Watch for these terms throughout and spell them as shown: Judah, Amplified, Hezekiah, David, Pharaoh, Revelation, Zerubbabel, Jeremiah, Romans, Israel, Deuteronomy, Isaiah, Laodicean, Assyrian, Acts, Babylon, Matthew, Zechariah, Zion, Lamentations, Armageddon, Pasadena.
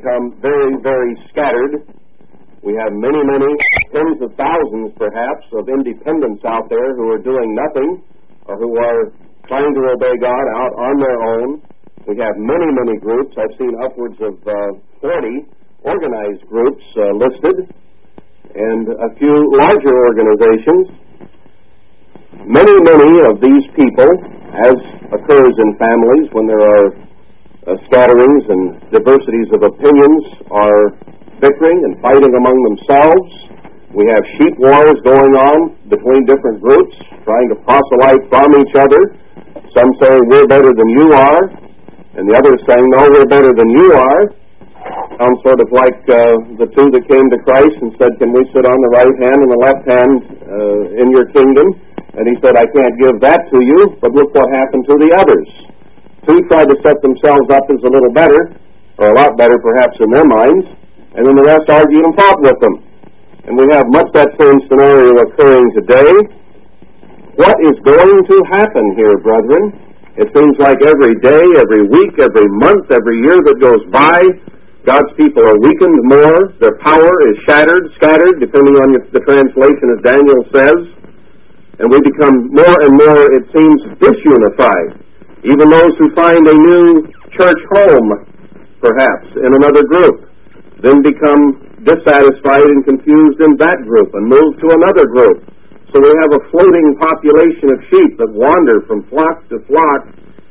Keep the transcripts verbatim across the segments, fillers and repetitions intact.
become very, very scattered. We have many, many, tens of thousands perhaps of independents out there who are doing nothing or who are trying to obey God out on their own. We have many, many groups. I've seen upwards of uh, forty organized groups uh, listed, and a few larger organizations. Many, many of these people, as occurs in families when there are uh, scatterings and diversities of opinions, are bickering and fighting among themselves. We have sheep wars going on between different groups, trying to proselyte from each other. Some saying, we're better than you are, and the others saying, no, we're better than you are. Sounds sort of like uh, the two that came to Christ and said, can we sit on the right hand and the left hand uh, in your kingdom? And he said, I can't give that to you, but look what happened to the others. Two tried to set themselves up as a little better, or a lot better perhaps in their minds, and then the rest argued and fought with them. And we have much that same scenario occurring today. What is going to happen here, brethren? It seems like every day, every week, every month, every year that goes by, God's people are weakened more, their power is shattered, scattered, depending on the translation, as Daniel says, and we become more and more, it seems, disunified. Even those who find a new church home, perhaps, in another group, then become dissatisfied and confused in that group and move to another group. So we have a floating population of sheep that wander from flock to flock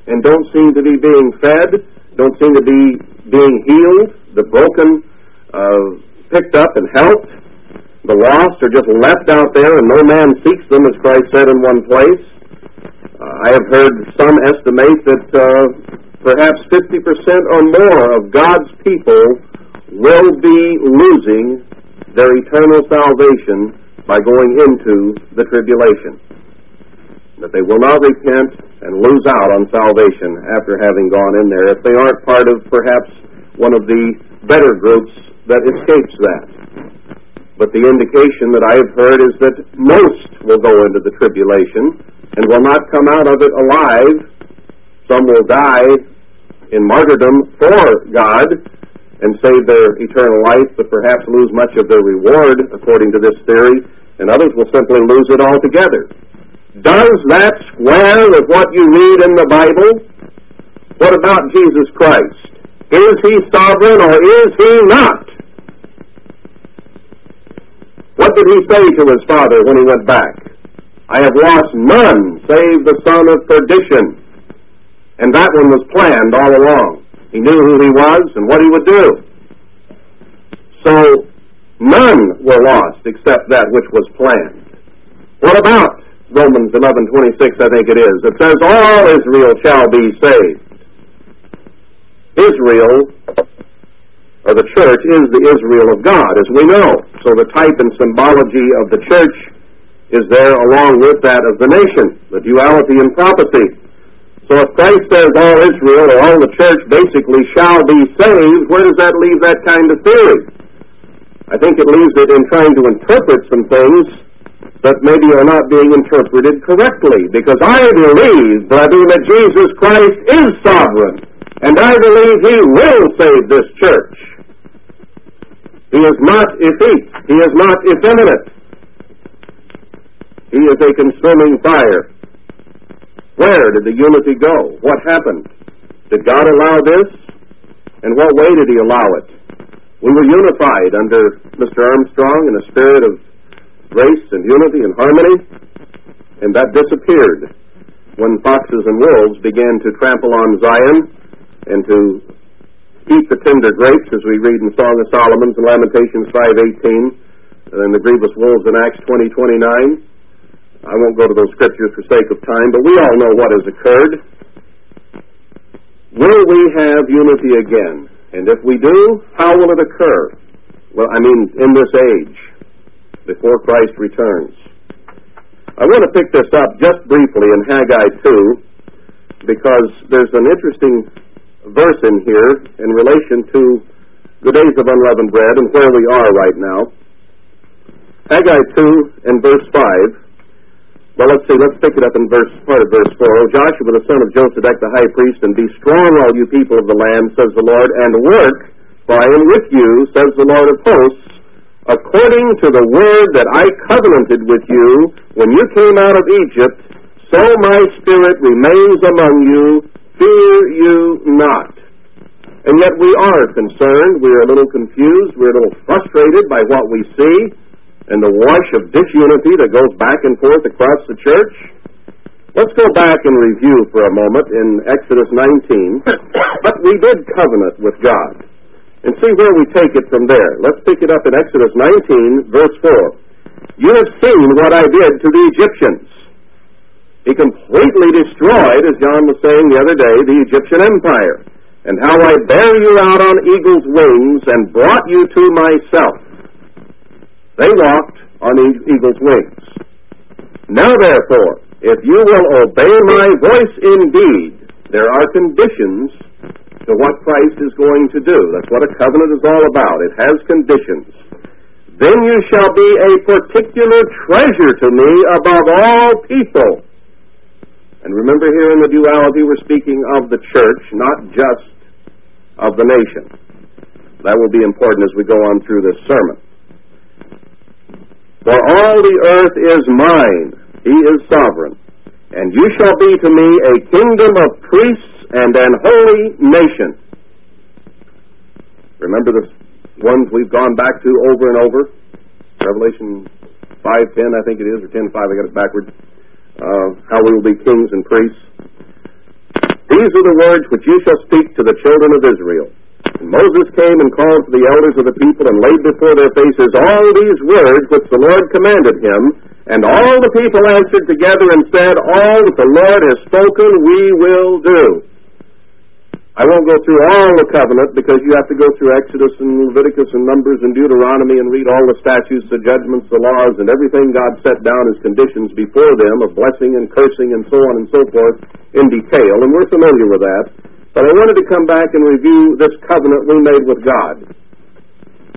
and don't seem to be being fed, don't seem to be being healed, the broken uh, picked up and helped, the lost are just left out there and no man seeks them, as Christ said in one place. Uh, I have heard some estimate that uh, perhaps fifty percent or more of God's people will be losing their eternal salvation by going into the tribulation, that they will not repent and lose out on salvation after having gone in there if they aren't part of perhaps one of the better groups that escapes that. But the indication that I have heard is that most will go into the tribulation and will not come out of it alive. Some will die in martyrdom for God and save their eternal life, but perhaps lose much of their reward, according to this theory, and others will simply lose it altogether. Does that square with what you read in the Bible? What about Jesus Christ? Is he sovereign or is he not? What did he say to his father when he went back? I have lost none save the son of perdition. And that one was planned all along. He knew who he was and what he would do. So none were lost except that which was planned. What about Romans eleven twenty-six, I think it is? It says, all Israel shall be saved. Israel, or the church, is the Israel of God, as we know. So the type and symbology of the church is there along with that of the nation, the duality in prophecy. So if Christ says all Israel, or all the church, basically shall be saved, where does that leave that kind of theory? I think it leaves it in trying to interpret some things that maybe are not being interpreted correctly, because I believe, brethren, that Jesus Christ is sovereign, and I believe he will save this church. He is not effete. He is not effeminate. He is a consuming fire. Where did the unity go? What happened? Did God allow this? In what way did he allow it? We were unified under Mister Armstrong in a spirit of grace and unity and harmony, and that disappeared when foxes and wolves began to trample on Zion and to eat the tender grapes, as we read in Song of Solomon and Lamentations five eighteen, and the grievous wolves in Acts twenty twenty-nine. I won't go to those scriptures for sake of time, but we all know what has occurred. Will we have unity again? And if we do, how will it occur? Well, I mean, in this age, before Christ returns. I want to pick this up just briefly in Haggai two, because there's an interesting verse in here in relation to the days of unleavened bread and where we are right now. Haggai two and verse five. Well, let's see, let's pick it up in verse part of verse four. O Joshua the son of Josedech the high priest, and be strong all you people of the land, says the Lord, and work I am with you, says the Lord of hosts, according to the word that I covenanted with you when you came out of Egypt, so my spirit remains among you, fear you not. And yet we are concerned, we are a little confused, we are a little frustrated by what we see, and the wash of disunity that goes back and forth across the church. Let's go back and review for a moment in Exodus nineteen, but we did covenant with God, and see where we take it from there. Let's pick it up in Exodus nineteen, verse four. You have seen what I did to the Egyptians. He completely destroyed, as John was saying the other day, the Egyptian empire, and how I bare you out on eagle's wings and brought you to myself. They walked on eagle's wings. Now therefore, if you will obey my voice indeed, there are conditions to what Christ is going to do. That's what a covenant is all about. It has conditions. Then you shall be a particular treasure to me above all people. And remember, here in the duality we're speaking of the church, not just of the nation. That will be important as we go on through this sermon. For all the earth is mine. He is sovereign. And you shall be to me a kingdom of priests and an holy nation. Remember the ones we've gone back to over and over? Revelation five ten, I think it is, or ten five, I got it backwards. Uh, how we will be kings and priests. These are the words which you shall speak to the children of Israel. And Moses came and called for the elders of the people and laid before their faces all these words which the Lord commanded him. And all the people answered together and said, all that the Lord has spoken, we will do. I won't go through all the covenant, because you have to go through Exodus and Leviticus and Numbers and Deuteronomy and read all the statutes, the judgments, the laws, and everything God set down as conditions before them of blessing and cursing and so on and so forth in detail. And we're familiar with that. But I wanted to come back and review this covenant we made with God,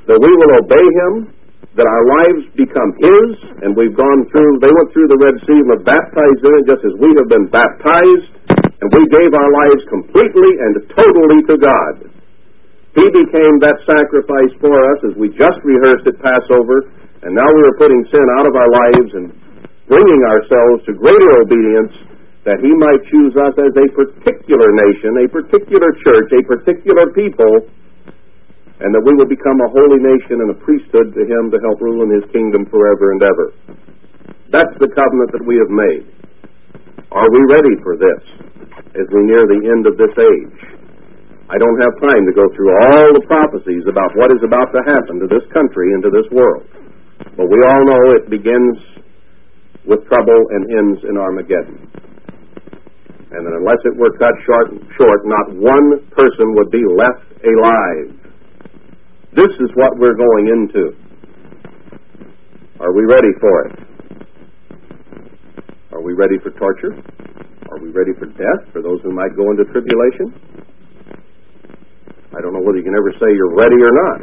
that we will obey him, that our lives become his, and we've gone through, they went through the Red Sea and were baptized in it just as we have been baptized, and we gave our lives completely and totally to God. He became that sacrifice for us, as we just rehearsed at Passover, and now we are putting sin out of our lives and bringing ourselves to greater obedience, that he might choose us as a particular nation, a particular church, a particular people, and that we will become a holy nation and a priesthood to him to help rule in his kingdom forever and ever. That's the covenant that we have made. Are we ready for this as we near the end of this age? I don't have time to go through all the prophecies about what is about to happen to this country and to this world. But we all know it begins with trouble and ends in Armageddon. And that unless it were cut short, short, not one person would be left alive. This is what we're going into. Are we ready for it? Are we ready for torture? Are we ready for death for those who might go into tribulation? I don't know whether you can ever say you're ready or not.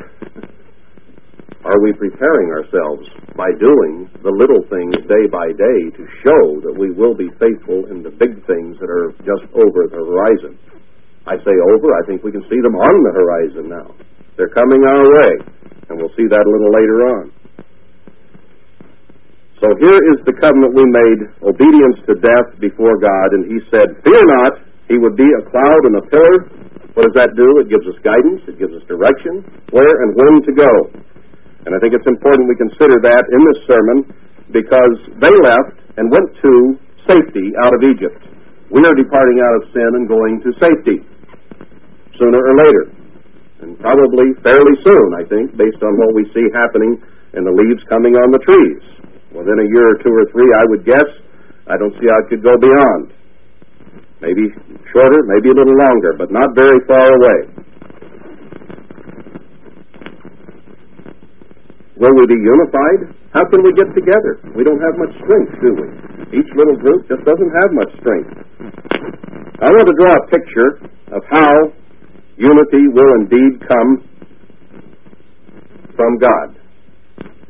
Are we preparing ourselves by doing the little things day by day to show that we will be faithful in the big things that are just over the horizon? I say over, I think we can see them on the horizon now. They're coming our way, and we'll see that a little later on. So here is the covenant we made, obedience to death before God, and he said, fear not, he would be a cloud and a pillar. What does that do? It gives us guidance, it gives us direction, where and when to go. And I think it's important we consider that in this sermon, because they left and went to safety out of Egypt. We are departing out of sin and going to safety, sooner or later. And probably fairly soon, I think, based on what we see happening and the leaves coming on the trees. Within a year or two or three, I would guess. I don't see how it could go beyond. Maybe shorter, maybe a little longer, but not very far away. Will we be unified? How can we get together? We don't have much strength, do we? Each little group just doesn't have much strength. I want to draw a picture of how unity will indeed come from God,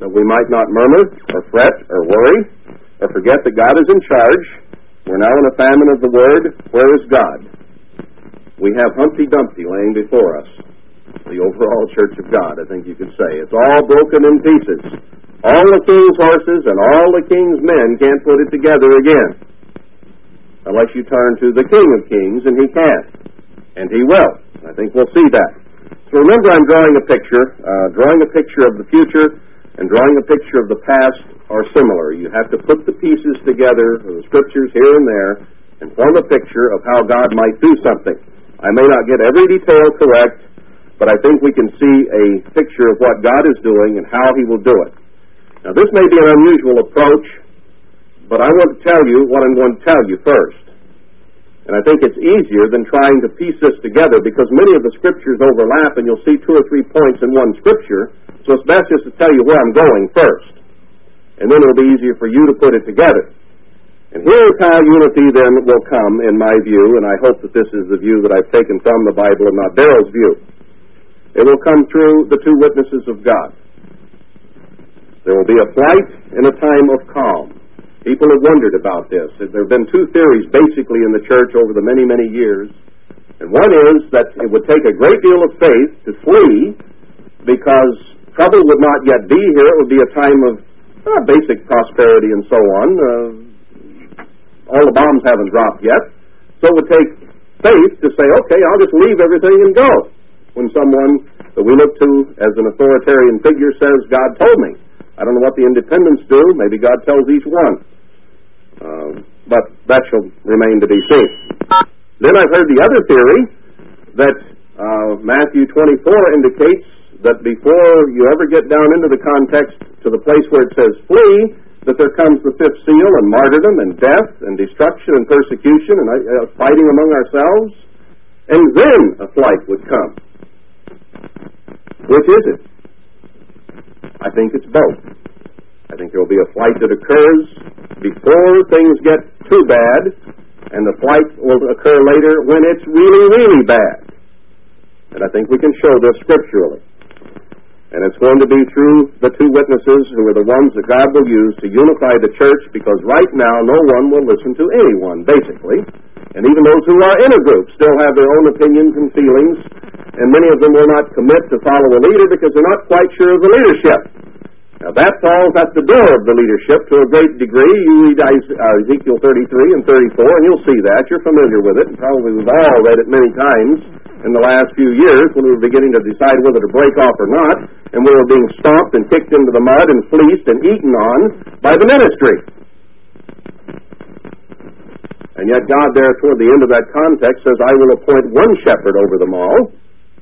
that we might not murmur or fret or worry or forget that God is in charge. We're now in a famine of the Word. Where is God? We have Humpty Dumpty laying before us. the overall church of God, I think you could say. It's all broken in pieces. All the king's horses and all the king's men can't put it together again. Unless you turn to the King of Kings, and he can. And he will. I think we'll see that. So remember, I'm drawing a picture. Uh, drawing a picture of the future and drawing a picture of the past are similar. You have to put the pieces together, the scriptures here and there, and form a picture of how God might do something. I may not get every detail correct, but I think we can see a picture of what God is doing and how he will do it. Now, this may be an unusual approach, but I want to tell you what I'm going to tell you first. And I think it's easier than trying to piece this together, because many of the scriptures overlap, and you'll see two or three points in one scripture, so it's best just to tell you where I'm going first. And then it'll be easier for you to put it together. And here's how unity then will come, in my view, and I hope that this is the view that I've taken from the Bible and not Daryl's view. It will come through the two witnesses of God. There will be a flight and a time of calm. People have wondered about this. There have been two theories basically in the church over the many, many years. And one is that it would take a great deal of faith to flee, because trouble would not yet be here. It would be a time of uh, basic prosperity and so on. Uh, all the bombs haven't dropped yet. So it would take faith to say, okay, I'll just leave everything and go. When someone that we look to as an authoritarian figure says, God told me. I don't know what the independents do. Maybe God tells each one. Um, but that shall remain to be seen. Then I've heard the other theory that uh, Matthew twenty-four indicates that before you ever get down into the context to the place where it says flee, that there comes the fifth seal and martyrdom and death and destruction and persecution and uh, fighting among ourselves. And then a flight would come. Which is it? I think it's both. I think there will be a flight that occurs before things get too bad, and the flight will occur later when it's really, really bad. And I think we can show this scripturally. And it's going to be through the two witnesses who are the ones that God will use to unify the church, because right now no one will listen to anyone, basically. And even those who are in a group still have their own opinions and feelings, and many of them will not commit to follow a leader because they're not quite sure of the leadership. Now that falls at the door of the leadership to a great degree. You read Ezekiel thirty-three and thirty-four, and you'll see that. You're familiar with it, and probably we've all read it many times in the last few years when we were beginning to decide whether to break off or not, and we were being stomped and kicked into the mud and fleeced and eaten on by the ministry. And yet God there toward the end of that context says, I will appoint one shepherd over them all.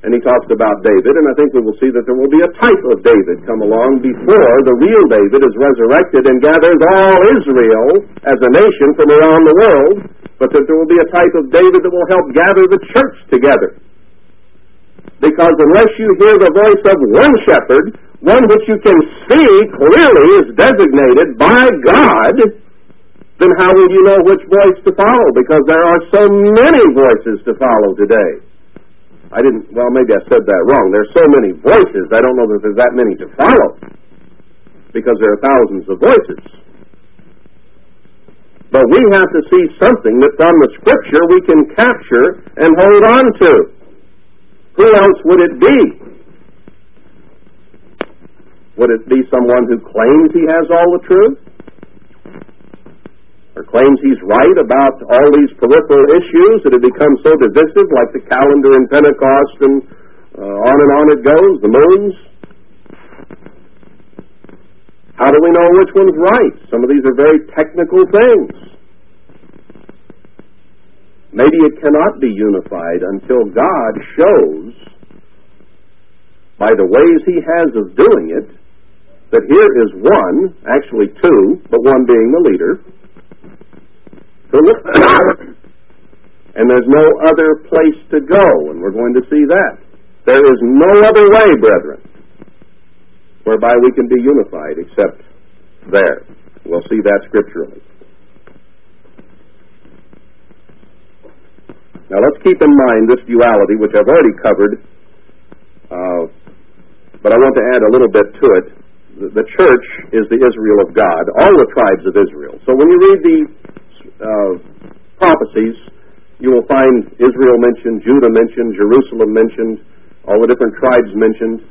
And he talks about David, and I think we will see that there will be a type of David come along before the real David is resurrected and gathers all Israel as a nation from around the world, but that there will be a type of David that will help gather the church together. Because unless you hear the voice of one shepherd, one which you can see clearly is designated by God, then how will you know which voice to follow? Because there are so many voices to follow today. I didn't, well, maybe I said that wrong. There's so many voices, I don't know that there's that many to follow, because there are thousands of voices. But we have to see something that from the Scripture we can capture and hold on to. Who else would it be? Would it be someone who claims he has all the truth? Or claims he's right about all these peripheral issues that have become so divisive, like the calendar and Pentecost, and uh, on and on it goes, the moons. How do we know which one's right? Some of these are very technical things. Maybe it cannot be unified until God shows, by the ways he has of doing it, that here is one, actually two, but one being the leader, and there's no other place to go, and we're going to see that. There is no other way, brethren, whereby we can be unified except there. We'll see that scripturally. Now let's keep in mind this duality, which I've already covered, uh, but I want to add a little bit to it. The church is the Israel of God, all the tribes of Israel. So when you read the Uh, prophecies, you will find Israel mentioned, Judah mentioned, Jerusalem mentioned, all the different tribes mentioned.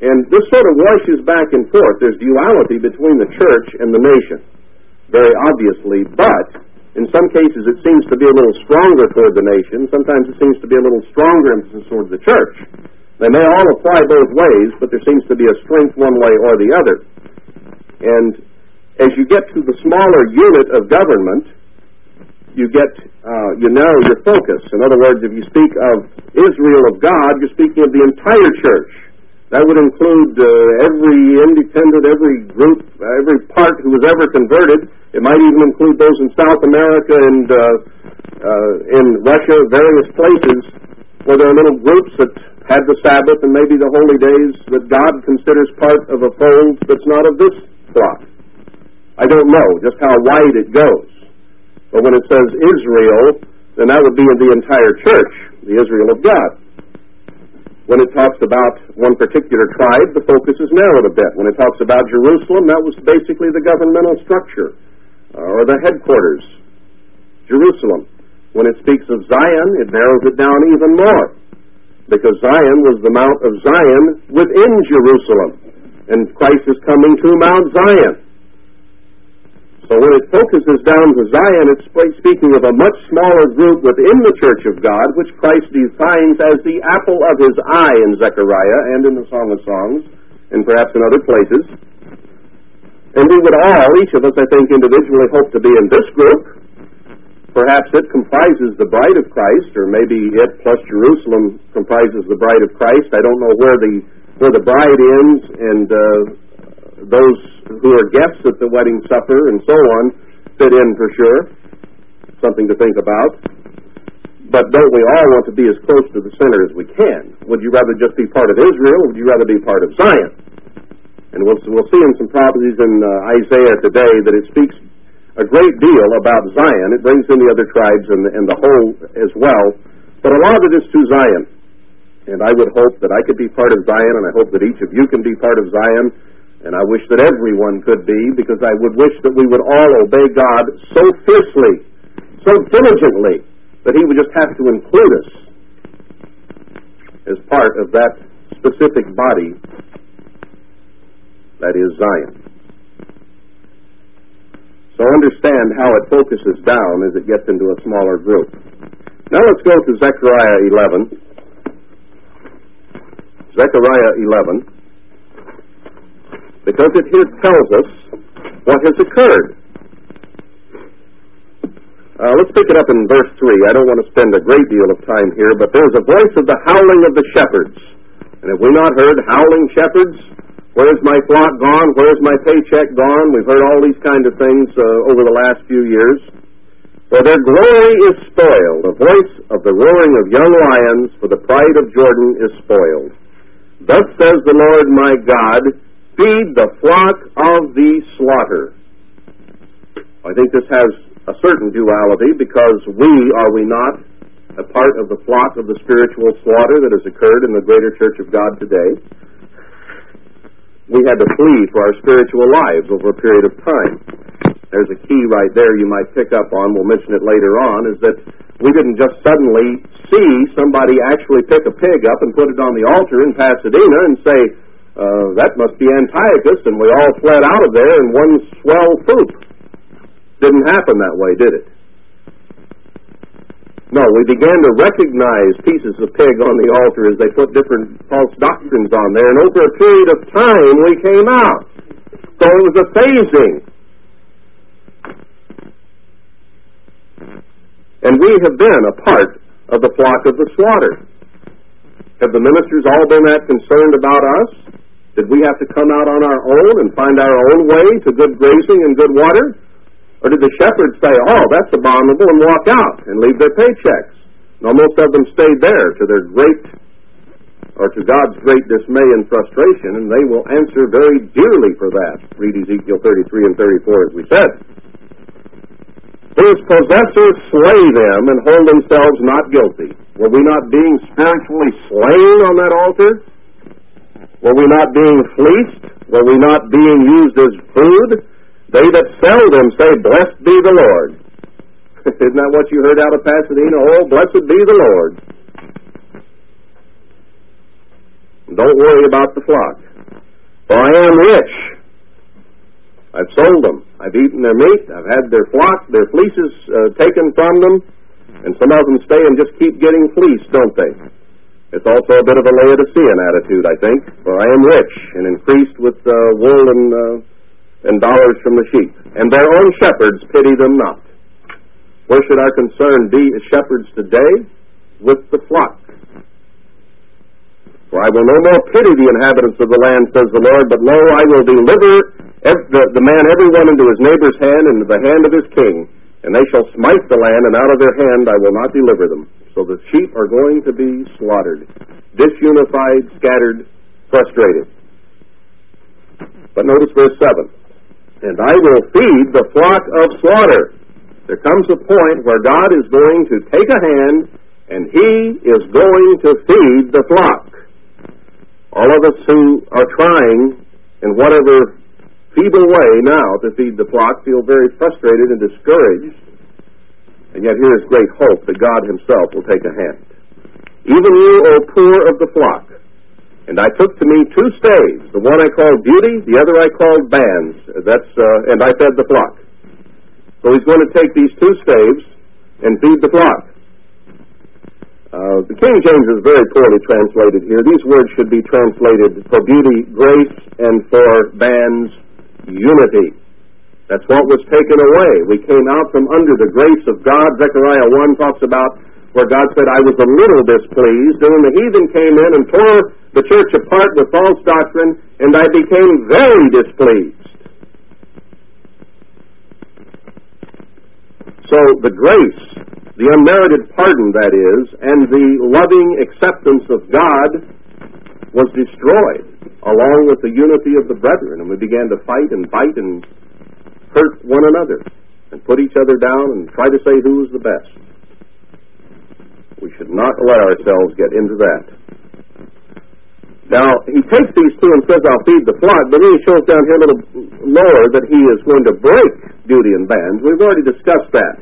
And this sort of washes back and forth. There's duality between the church and the nation, very obviously, but in some cases it seems to be a little stronger toward the nation. Sometimes it seems to be a little stronger toward the church. They may all apply both ways, but there seems to be a strength one way or the other. And as you get to the smaller unit of government, you get, uh, you know, your focus. In other words, if you speak of Israel of God, you're speaking of the entire church. That would include uh, every independent, every group, every part who was ever converted. It might even include those in South America and uh, uh, in Russia, various places where there are little groups that had the Sabbath and maybe the holy days that God considers part of a fold that's not of this flock. I don't know just how wide it goes. But when it says Israel, then that would be in the entire church, the Israel of God. When it talks about one particular tribe, the focus is narrowed a bit. When it talks about Jerusalem, that was basically the governmental structure, uh, or the headquarters, Jerusalem. When it speaks of Zion, it narrows it down even more, because Zion was the Mount of Zion within Jerusalem, and Christ is coming to Mount Zion. So when it focuses down to Zion, it's speaking of a much smaller group within the Church of God, which Christ defines as the apple of his eye in Zechariah and in the Song of Songs, and perhaps in other places. And we would all, each of us, I think, individually hope to be in this group. Perhaps it comprises the bride of Christ, or maybe it plus Jerusalem comprises the bride of Christ. I don't know where the, where the bride ends and... Uh, those who are guests at the wedding supper and so on fit in for sure. Something to think about. But don't we all want to be as close to the center as we can? Would you rather just be part of Israel, or would you rather be part of Zion? And we'll, we'll see in some prophecies in uh, Isaiah today that it speaks a great deal about Zion. It brings in the other tribes and the, and the whole as well. But a lot of it is to Zion. And I would hope that I could be part of Zion, and I hope that each of you can be part of Zion. And I wish that everyone could be, because I would wish that we would all obey God so fiercely, so diligently, that he would just have to include us as part of that specific body that is Zion. So understand how it focuses down as it gets into a smaller group. Now let's go to Zechariah eleven. Zechariah eleven. Because it here tells us what has occurred. Uh, let's pick it up in verse three. I don't want to spend a great deal of time here, but there is a voice of the howling of the shepherds. And have we not heard howling shepherds? Where is my flock gone? Where is my paycheck gone? We've heard all these kind of things uh, over the last few years. For their glory is spoiled. The voice of the roaring of young lions, for the pride of Jordan is spoiled. Thus says the Lord my God, feed the flock of the slaughter. I think this has a certain duality, because we, are we not, a part of the flock of the spiritual slaughter that has occurred in the greater Church of God today? We had to flee for our spiritual lives over a period of time. There's a key right there you might pick up on, we'll mention it later on, is that we didn't just suddenly see somebody actually pick a pig up and put it on the altar in Pasadena and say, Uh, that must be Antiochus, and we all fled out of there in one swell poop. Didn't happen that way, did it? No, we began to recognize pieces of pig on the altar as they put different false doctrines on there, and over a period of time we came out. So it was a phasing. And we have been a part of the flock of the slaughter. Have the ministers all been that concerned about us? Did we have to come out on our own and find our own way to good grazing and good water? Or did the shepherds say, oh, that's abominable, and walk out and leave their paychecks? Now, most of them stayed there to their great, or to God's great dismay and frustration, and they will answer very dearly for that. Read Ezekiel thirty-three and thirty-four, as we said. Whose possessors slay them and hold themselves not guilty. Were we not being spiritually slain on that altar? Were we not being fleeced? Were we not being used as food? They that sell them say, blessed be the Lord. Isn't that what you heard out of Pasadena? Oh, blessed be the Lord. Don't worry about the flock. For I am rich. I've sold them. I've eaten their meat. I've had their flock, their fleeces uh, taken from them. And some of them stay and just keep getting fleeced, don't they? It's also a bit of a Laodicean attitude, I think. For I am rich and increased with uh, wool and, uh, and dollars from the sheep. And their own shepherds pity them not. Where should our concern be as shepherds today? With the flock. For I will no more pity the inhabitants of the land, says the Lord, but lo, I will deliver every, the, the man every one into his neighbor's hand and into the hand of his king, and they shall smite the land, and out of their hand I will not deliver them. So the sheep are going to be slaughtered, disunified, scattered, frustrated. But notice verse seven. And I will feed the flock of slaughter. There comes a point where God is going to take a hand, and he is going to feed the flock. All of us who are trying, in whatever feeble way now, to feed the flock feel very frustrated and discouraged, and yet here is great hope that God himself will take a hand. Even you, O poor of the flock, and I took to me two staves, the one I called beauty, the other I called bands, that's, uh, and I fed the flock. So he's going to take these two staves and feed the flock. Uh, the King James is very poorly translated here. These words should be translated for beauty, grace, and for bands, unity. That's what was taken away. We came out from under the grace of God. Zechariah one talks about where God said, I was a little displeased, and when the heathen came in and tore the church apart with false doctrine, and I became very displeased. So the grace, the unmerited pardon, that is, and the loving acceptance of God was destroyed, along with the unity of the brethren. And we began to fight and bite and hurt one another and put each other down and try to say who was the best. We should not let ourselves get into that. Now, he takes these two and says, I'll feed the flock, but then he shows down here a little lower that he is going to break duty and bands. We've already discussed that.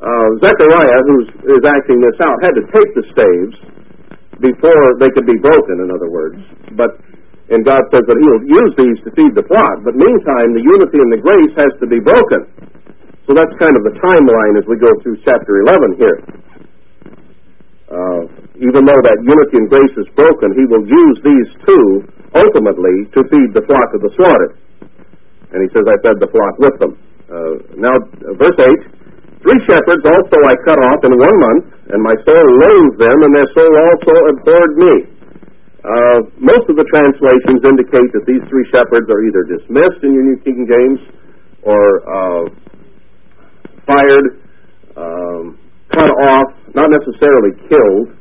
Uh, Zechariah, who is acting this out, had to take the staves before they could be broken, in other words. But, and God says that he'll use these to feed the flock. But meantime, the unity and the grace has to be broken. So that's kind of the timeline as we go through chapter eleven here. Uh, even though that unity and grace is broken, he will use these two, ultimately, to feed the flock of the slaughter. And he says, I fed the flock with them. Uh, now, uh, verse eight. Three shepherds also I cut off in one month, and my soul loathed them, and their soul also abhorred me. Uh, most of the translations indicate that these three shepherds are either dismissed in your New King James, or uh, fired, um, cut off, not necessarily killed.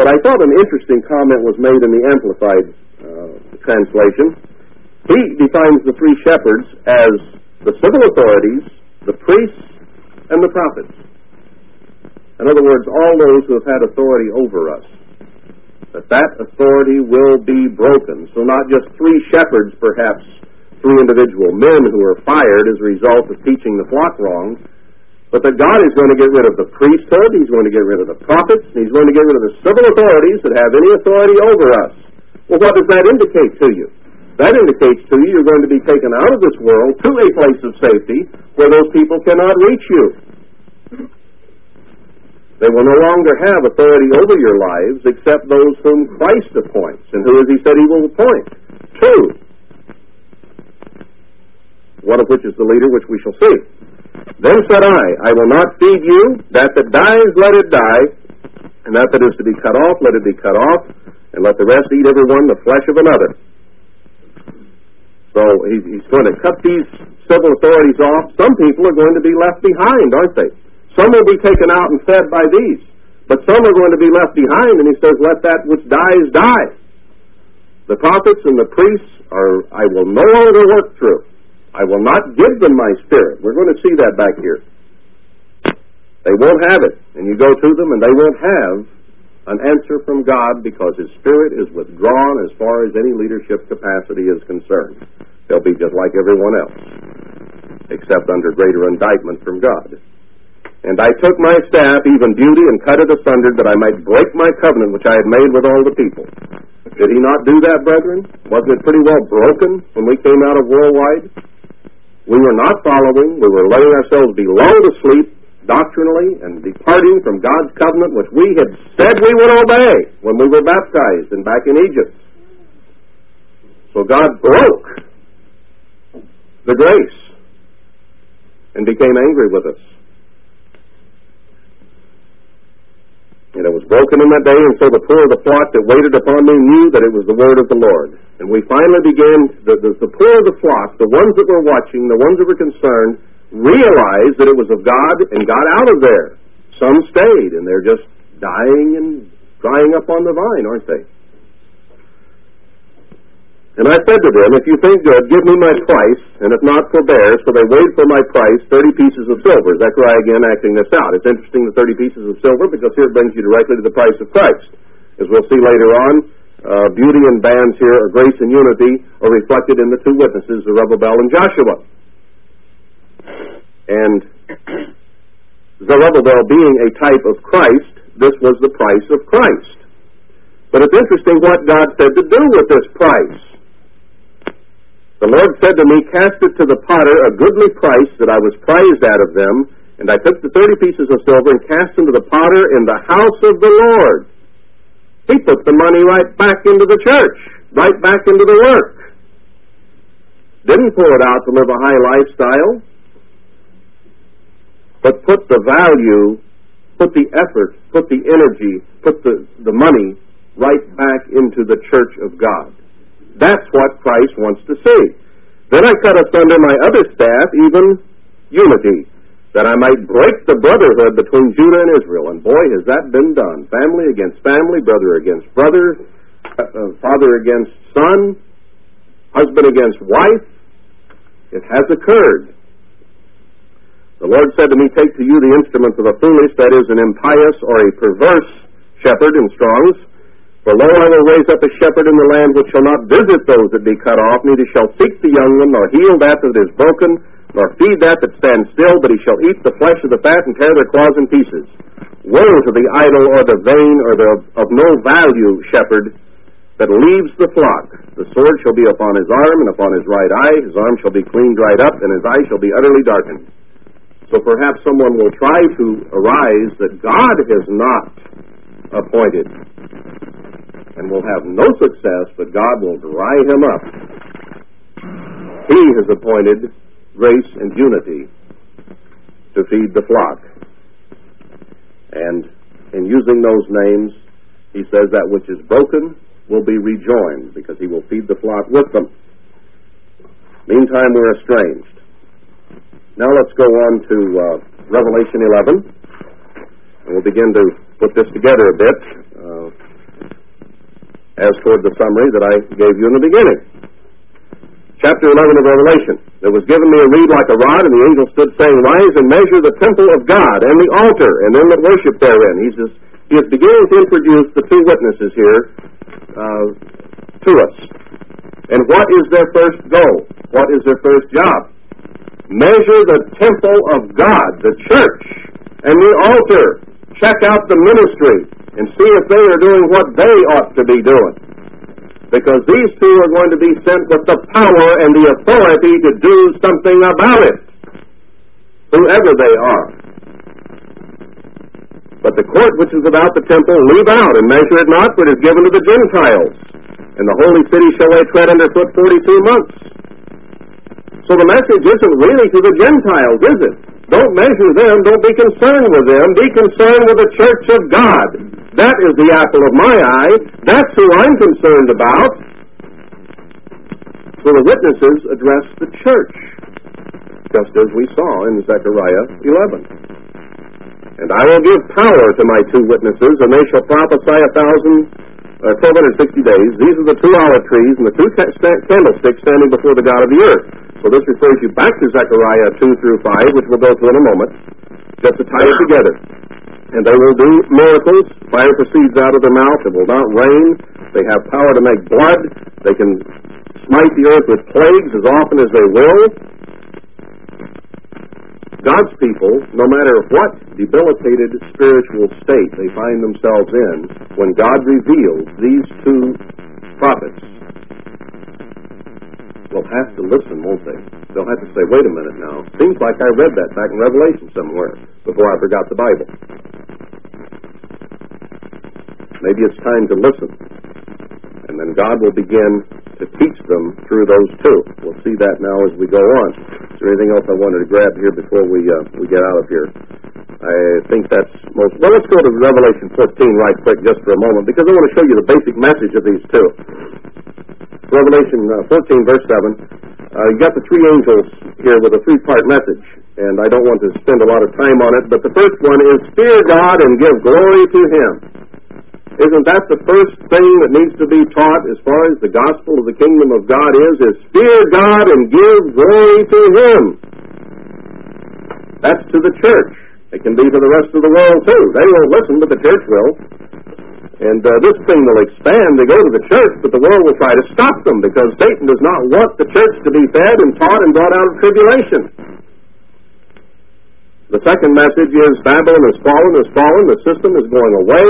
But I thought an interesting comment was made in the Amplified uh, translation. He defines the three shepherds as the civil authorities, the priests, and the prophets. In other words, all those who have had authority over us. That that authority will be broken. So not just three shepherds, perhaps, three individual men who are fired as a result of teaching the flock wrong, but that God is going to get rid of the priesthood, he's going to get rid of the prophets, and he's going to get rid of the civil authorities that have any authority over us. Well, what does that indicate to you? That indicates to you you're going to be taken out of this world to a place of safety where those people cannot reach you. They will no longer have authority over your lives except those whom Christ appoints. And who has he said he will appoint? Two. One of which is the leader, which we shall see. Then said I, I will not feed you. That that dies, let it die. And that that is to be cut off, let it be cut off. And let the rest eat everyone the flesh of another. So he's going to cut these civil authorities off. Some people are going to be left behind, aren't they? Some will be taken out and fed by these. But some are going to be left behind, and he says, let that which dies, die. The prophets and the priests are, I will no longer work through. I will not give them my spirit. We're going to see that back here. They won't have it. And you go to them, and they won't have an answer from God because his spirit is withdrawn as far as any leadership capacity is concerned. They'll be just like everyone else, except under greater indictment from God. And I took my staff, even beauty, and cut it asunder, that I might break my covenant which I had made with all the people. Did he not do that, brethren? Wasn't it pretty well broken when we came out of worldwide? We were not following. We were letting ourselves be lulled to sleep doctrinally and departing from God's covenant, which we had said we would obey when we were baptized and back in Egypt. So God broke the grace and became angry with us. And it was broken in that day, and so the poor of the flock that waited upon me knew that it was the word of the Lord. And we finally began, the, the, the poor of the flock, the ones that were watching, the ones that were concerned, realized that it was of God and got out of there. Some stayed, and they're just dying and drying up on the vine, aren't they? And I said to them, if you think good, give me my price, and if not, forbear. So they weighed for my price thirty pieces of silver. Zechariah again acting this out. It's interesting, the thirty pieces of silver, because here it brings you directly to the price of Christ. As we'll see later on, uh, beauty and bands here, or grace and unity, are reflected in the two witnesses, Zerubbabel and Joshua. And Zerubbabel being a type of Christ, this was the price of Christ. But it's interesting what God said to do with this price. The Lord said to me, cast it to the potter, a goodly price that I was prized out of them. And I took the thirty pieces of silver and cast them to the potter in the house of the Lord. He put the money right back into the church, right back into the work. Didn't pull it out to live a high lifestyle, but put the value, put the effort, put the energy, put the, the money right back into the church of God. That's what Christ wants to see. Then I cut asunder my other staff, even unity, that I might break the brotherhood between Judah and Israel. And boy, has that been done. Family against family, brother against brother, uh, father against son, husband against wife. It has occurred. The Lord said to me, take to you the instruments of a foolish, that is, an impious or a perverse shepherd in Strong's. For lo, I will raise up a shepherd in the land which shall not visit those that be cut off, neither shall seek the young one, nor heal that that is broken, nor feed that that stands still, but he shall eat the flesh of the fat and tear their claws in pieces. Woe to the idle or the vain or the of no value shepherd that leaves the flock. The sword shall be upon his arm and upon his right eye, his arm shall be clean dried up, and his eye shall be utterly darkened. So perhaps someone will try to arise that God has not appointed, and will have no success, but God will dry him up. He has appointed grace and unity to feed the flock. And in using those names, he says that which is broken will be rejoined, because he will feed the flock with them. Meantime, we're estranged. Now let's go on to uh, Revelation eleven, and we'll begin to put this together a bit. Uh, as toward the summary that I gave you in the beginning. Chapter eleven of Revelation. There was given me a reed like a rod, and the angel stood, saying, Rise and measure the temple of God, and the altar, and them that worship therein. He's just, he is beginning to introduce the two witnesses here uh, to us. And what is their first goal? What is their first job? Measure the temple of God, the church, and the altar. Check out the ministry and see if they are doing what they ought to be doing. Because these two are going to be sent with the power and the authority to do something about it, whoever they are. But the court which is about the temple, leave out and measure it not, for it is given to the Gentiles. And the holy city shall they tread underfoot forty-two months. So the message isn't really to the Gentiles, is it? Don't measure them. Don't be concerned with them. Be concerned with the church of God. That is the apple of my eye. That's who I'm concerned about. So the witnesses address the church, just as we saw in Zechariah eleven. And I will give power to my two witnesses, and they shall prophesy a thousand, uh, twelve sixty days. These are the two olive trees and the two ca- st- candlesticks standing before the God of the earth. Well, this refers you back to Zechariah two through five, which we'll go through in a moment, just to tie it together. And they will do miracles. Fire proceeds out of their mouth. It will not rain. They have power to make blood. They can smite the earth with plagues as often as they will. God's people, no matter what debilitated spiritual state they find themselves in, when God reveals these two prophets will have to listen, won't they? They'll have to say, wait a minute now. Seems like I read that back in Revelation somewhere before I forgot the Bible. Maybe it's time to listen. And then God will begin to teach them through those two. We'll see that now as we go on. Is there anything else I wanted to grab here before we uh, we get out of here? I think that's most... Well, let's go to Revelation fourteen right quick just for a moment, because I want to show you the basic message of these two. Revelation fourteen, verse seven. Uh, you got the three angels here with a three-part message, and I don't want to spend a lot of time on it, but the first one is, fear God and give glory to Him. Isn't that the first thing that needs to be taught as far as the gospel of the kingdom of God is, is fear God and give glory to Him. That's to the church. It can be to the rest of the world, too. They won't listen, but the church will. And uh, this thing will expand. They go to the church, but the world will try to stop them, because Satan does not want the church to be fed and taught and brought out of tribulation. The second message is, Babylon has fallen, has fallen. The system is going away.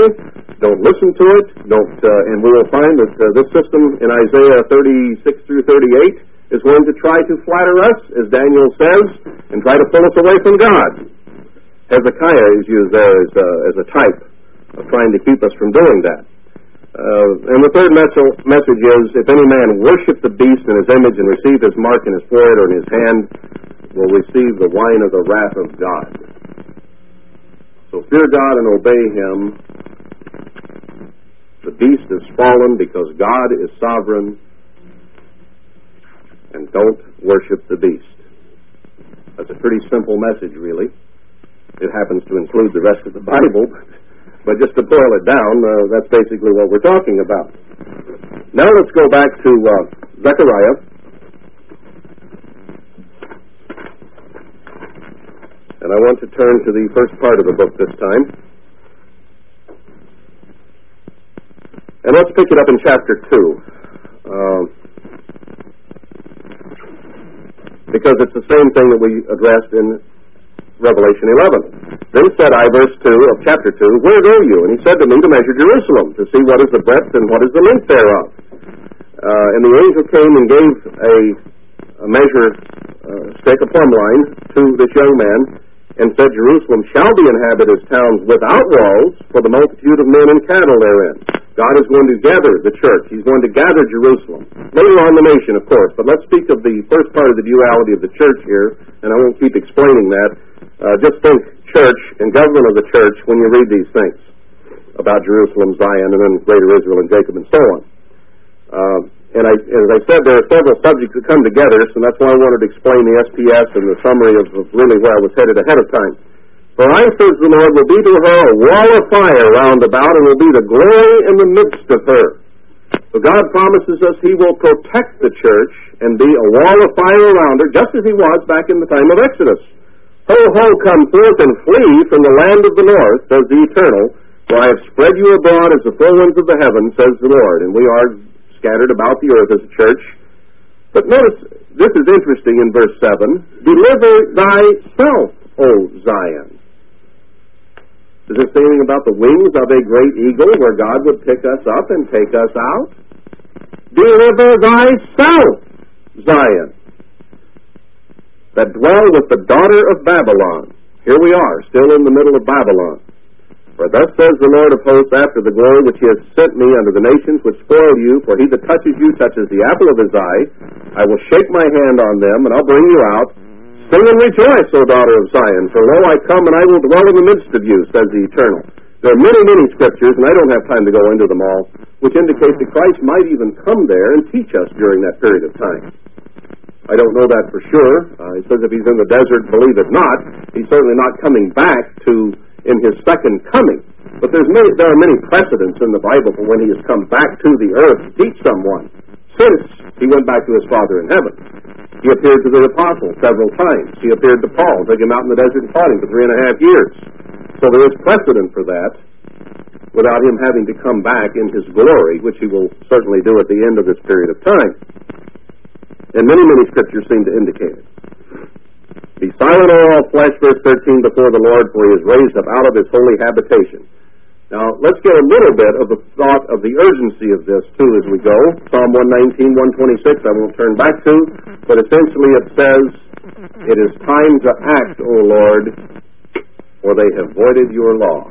Don't listen to it. Don't. Uh, and we will find that uh, this system in Isaiah thirty-six through thirty-eight is going to try to flatter us, as Daniel says, and try to pull us away from God. Hezekiah is used there as a, as a type of trying to keep us from doing that. Uh, and the third message is, if any man worship the beast in his image and receive his mark in his forehead or in his hand, will receive the wine of the wrath of God. So fear God and obey Him. The beast is fallen because God is sovereign. And don't worship the beast. That's a pretty simple message, really. It happens to include the rest of the Bible, but just to boil it down, uh, that's basically what we're talking about. Now let's go back to uh, Zechariah. And I want to turn to the first part of the book this time. And let's pick it up in chapter two. Uh, because it's the same thing that we addressed in Revelation eleven. Then said I, verse two of chapter two, where go you? And he said to me, to measure Jerusalem, to see what is the breadth and what is the length thereof. Uh, and the angel came and gave a, a measure uh, stick, a plumb line, to this young man, and said, Jerusalem shall be inhabited as towns without walls, for the multitude of men and cattle therein. God is going to gather the church. He's going to gather Jerusalem. Later on, the nation, of course. But let's speak of the first part of the duality of the church here, and I won't keep explaining that. Uh, just think church and government of the church when you read these things about Jerusalem, Zion, and then greater Israel and Jacob and so on. Uh, and I, as I said, there are several subjects that come together, so that's why I wanted to explain the S P S and the summary of, of really where I was headed ahead of time. For I, says the Lord, will be to her a wall of fire round about, and will be the glory in the midst of her. So God promises us He will protect the church and be a wall of fire around her, just as He was back in the time of Exodus. Ho, ho, come forth and flee from the land of the north, says the Eternal, for I have spread you abroad as the four winds of the heaven, says the Lord. And we are scattered about the earth as a church. But notice, this is interesting in verse seven, deliver thyself, O Zion. Does it say anything about the wings of a great eagle where God would pick us up and take us out? Deliver thyself, Zion, that dwell with the daughter of Babylon. Here we are, still in the middle of Babylon. For thus says the Lord of hosts, after the glory which He has sent me unto the nations which spoil you, for he that touches you touches the apple of His eye. I will shake my hand on them, and I'll bring you out. Sing and rejoice, O daughter of Zion, for lo, I come, and I will dwell in the midst of you, says the Eternal. There are many, many scriptures, and I don't have time to go into them all, which indicate that Christ might even come there and teach us during that period of time. I don't know that for sure. Uh, he says if He's in the desert, believe it not. He's certainly not coming back to in His second coming. But there's many, there are many precedents in the Bible for when He has come back to the earth to teach someone, since He went back to His Father in heaven. He appeared to the apostles several times. He appeared to Paul, took him out in the desert and taught him for three and a half years. So there is precedent for that without Him having to come back in His glory, which He will certainly do at the end of this period of time. And many, many scriptures seem to indicate it. Be silent, O all flesh, verse thirteen, before the Lord, for He is raised up out of His holy habitation. Now, let's get a little bit of the thought of the urgency of this, too, as we go. Psalm one nineteen, one twenty-six, I won't turn back to, but essentially it says, "It is time to act, O Lord, for they have voided your law."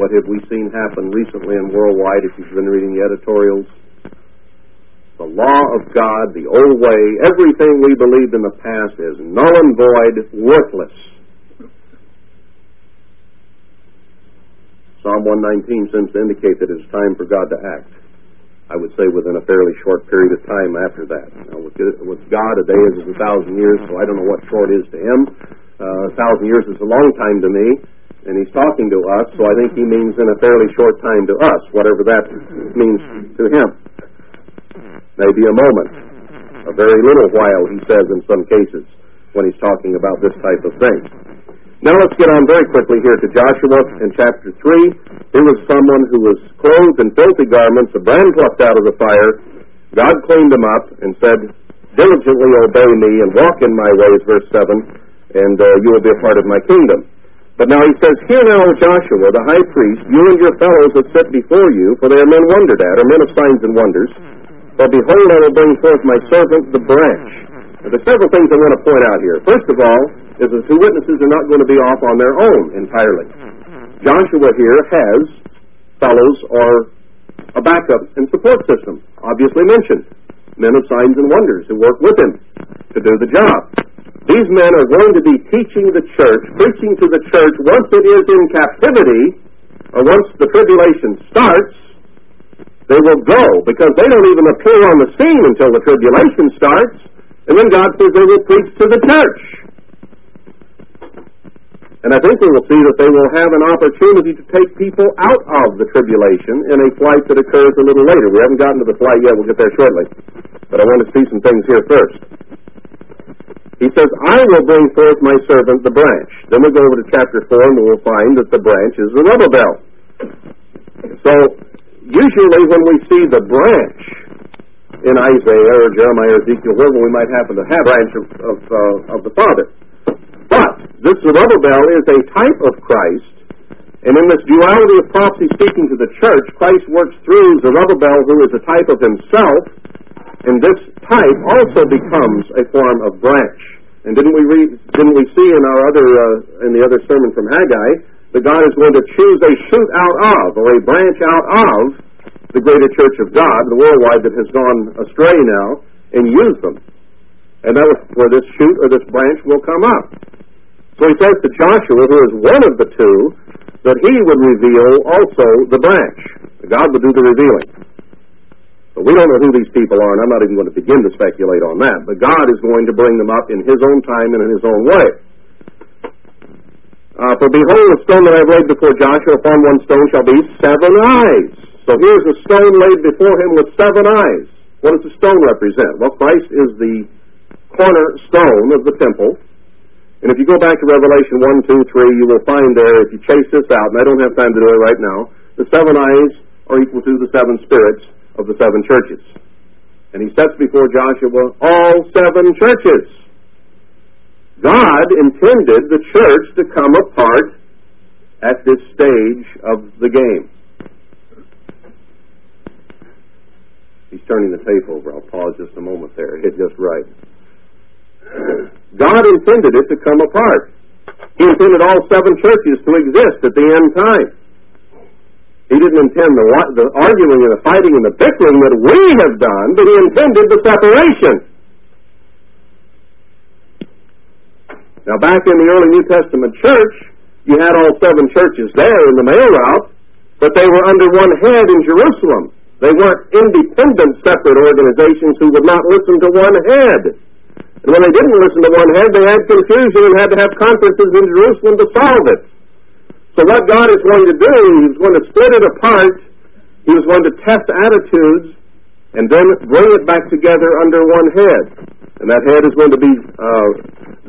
What have we seen happen recently and worldwide, if you've been reading the editorials? The law of God, the old way, everything we believed in the past is null and void, worthless. Psalm one nineteen seems to indicate that it's time for God to act. I would say within a fairly short period of time after that. Now, with God, a day is a thousand years, so I don't know what short is to him. Uh, a thousand years is a long time to me, and he's talking to us, so I think he means in a fairly short time to us, whatever that means to him. Maybe a moment, a very little while, he says in some cases, when he's talking about this type of thing. Now let's get on very quickly here to Joshua in chapter three. Here was someone who was clothed in filthy garments, a brand plucked out of the fire. God cleaned him up and said, "Diligently obey me and walk in my ways," verse seven, "and uh, you will be a part of my kingdom." But now he says, "Hear now, Joshua, the high priest, you and your fellows that sit before you, for they are men wondered at, or men of signs and wonders. For behold, I will bring forth my servant, the branch." Now, there's several things I want to point out here. First of all, is the two witnesses are not going to be off on their own entirely. Joshua here has fellows or a backup and support system, obviously mentioned, men of signs and wonders who work with him to do the job. These men are going to be teaching the church, preaching to the church once it is in captivity, or once the tribulation starts, they will go, because they don't even appear on the scene until the tribulation starts, and then God says they will preach to the church. And I think we will see that they will have an opportunity to take people out of the tribulation in a flight that occurs a little later. We haven't gotten to the flight yet. We'll get there shortly. But I want to see some things here first. He says, "I will bring forth my servant, the branch." Then we'll go over to chapter four, and we'll find that the branch is Zerubbabel. So, usually when we see the branch in Isaiah or Jeremiah or Ezekiel, wherever we might happen to have a branch of, of, uh, of the Father. But this Zerubbabel is a type of Christ, and in this duality of prophecy speaking to the church, Christ works through Zerubbabel, who is a type of himself, and this type also becomes a form of branch. And didn't we read, didn't we see in our other uh, in the other sermon from Haggai that God is going to choose a shoot out of, or a branch out of, the greater church of God, the worldwide that has gone astray now, and use them. And that is where this shoot or this branch will come up. So he says to Joshua, who is one of the two, that he would reveal also the branch. God would do the revealing. But we don't know who these people are, and I'm not even going to begin to speculate on that. But God is going to bring them up in his own time and in his own way. Uh, For behold, the stone that I have laid before Joshua, upon one stone shall be seven eyes. So here's a stone laid before him with seven eyes. What does the stone represent? Well, Christ is the cornerstone of the temple. And if you go back to Revelation one, two, three, you will find there, if you chase this out, and I don't have time to do it right now, the seven eyes are equal to the seven spirits of the seven churches. And he sets before Joshua all seven churches. God intended the church to come apart at this stage of the game. He's turning the tape over. I'll pause just a moment there. Hit just right. God intended it to come apart. He intended all seven churches to exist at the end time. He didn't intend the, the arguing and the fighting and the bickering that we have done, but he intended the separation. Now, back in the early New Testament church, you had all seven churches there in the mail route, but they were under one head in Jerusalem. They weren't independent, separate organizations who would not listen to one head. And when they didn't listen to one head, they had confusion and had to have conferences in Jerusalem to solve it. So what God is going to do, he's going to split it apart, he was going to test attitudes, and then bring it back together under one head. And that head is going to be uh,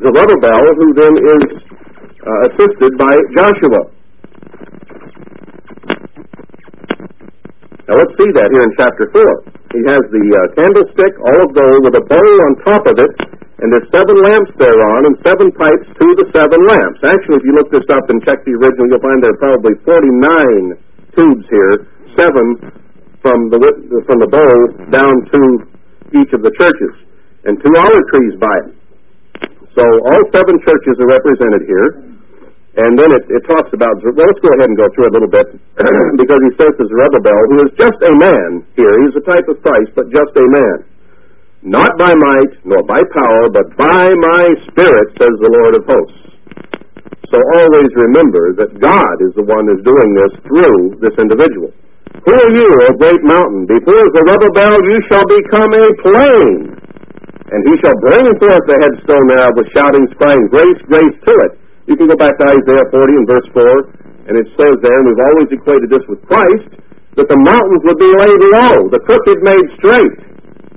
Zerubbabel, who then is uh, assisted by Joshua. Now let's see that here in chapter four. He has the uh, candlestick, all of gold, with a bowl on top of it, and there's seven lamps thereon, and seven pipes to the seven lamps. Actually, if you look this up and check the original, you'll find there are probably forty-nine tubes here, seven from the from the bowl down to each of the churches, and two olive trees by it. So all seven churches are represented here, and then it, it talks about, well, let's go ahead and go through a little bit, because he says to Zerubbabel, who is just a man here, he's a type of Christ, but just a man, not by might, nor by power, but by my Spirit, says the Lord of hosts. So always remember that God is the one who's doing this through this individual. Who are you, O great mountain? Before Zerubbabel you shall become a plain, and he shall bring forth the headstone thereof with shoutings, crying, grace, grace to it. You can go back to Isaiah forty and verse four, and it says there, and we've always equated this with Christ, that the mountains would be laid low, the crooked made straight.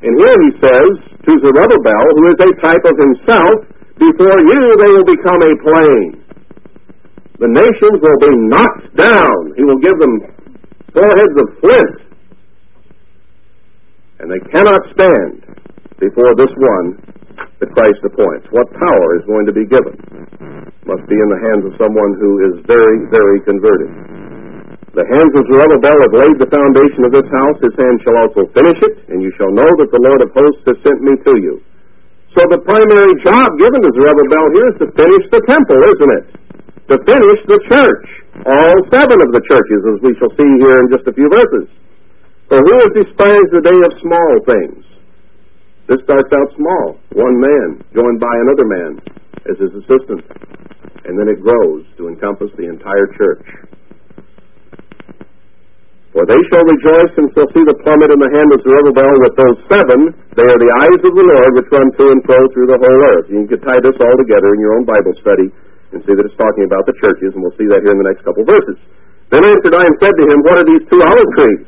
And here he says to Zerubbabel, who is a type of himself, before you they will become a plain. The nations will be knocked down. He will give them foreheads of flint. And they cannot stand before this one that Christ appoints. What power is going to be given? Must be in the hands of someone who is very, very converted. The hands of Zerubbabel have laid the foundation of this house. His hand shall also finish it, and you shall know that the Lord of hosts has sent me to you. So the primary job given to Zerubbabel here is to finish the temple, isn't it? To finish the church, all seven of the churches, as we shall see here in just a few verses. For who has despised the day of small things? This starts out small, one man joined by another man as his assistant, and then it grows to encompass the entire church. For they shall rejoice and shall see the plummet in the hand of Zerubbabel with those seven. They are the eyes of the Lord which run to and fro through the whole earth. You can tie this all together in your own Bible study and see that it's talking about the churches, and we'll see that here in the next couple verses. Then answered I and said to him, what are these two olive trees?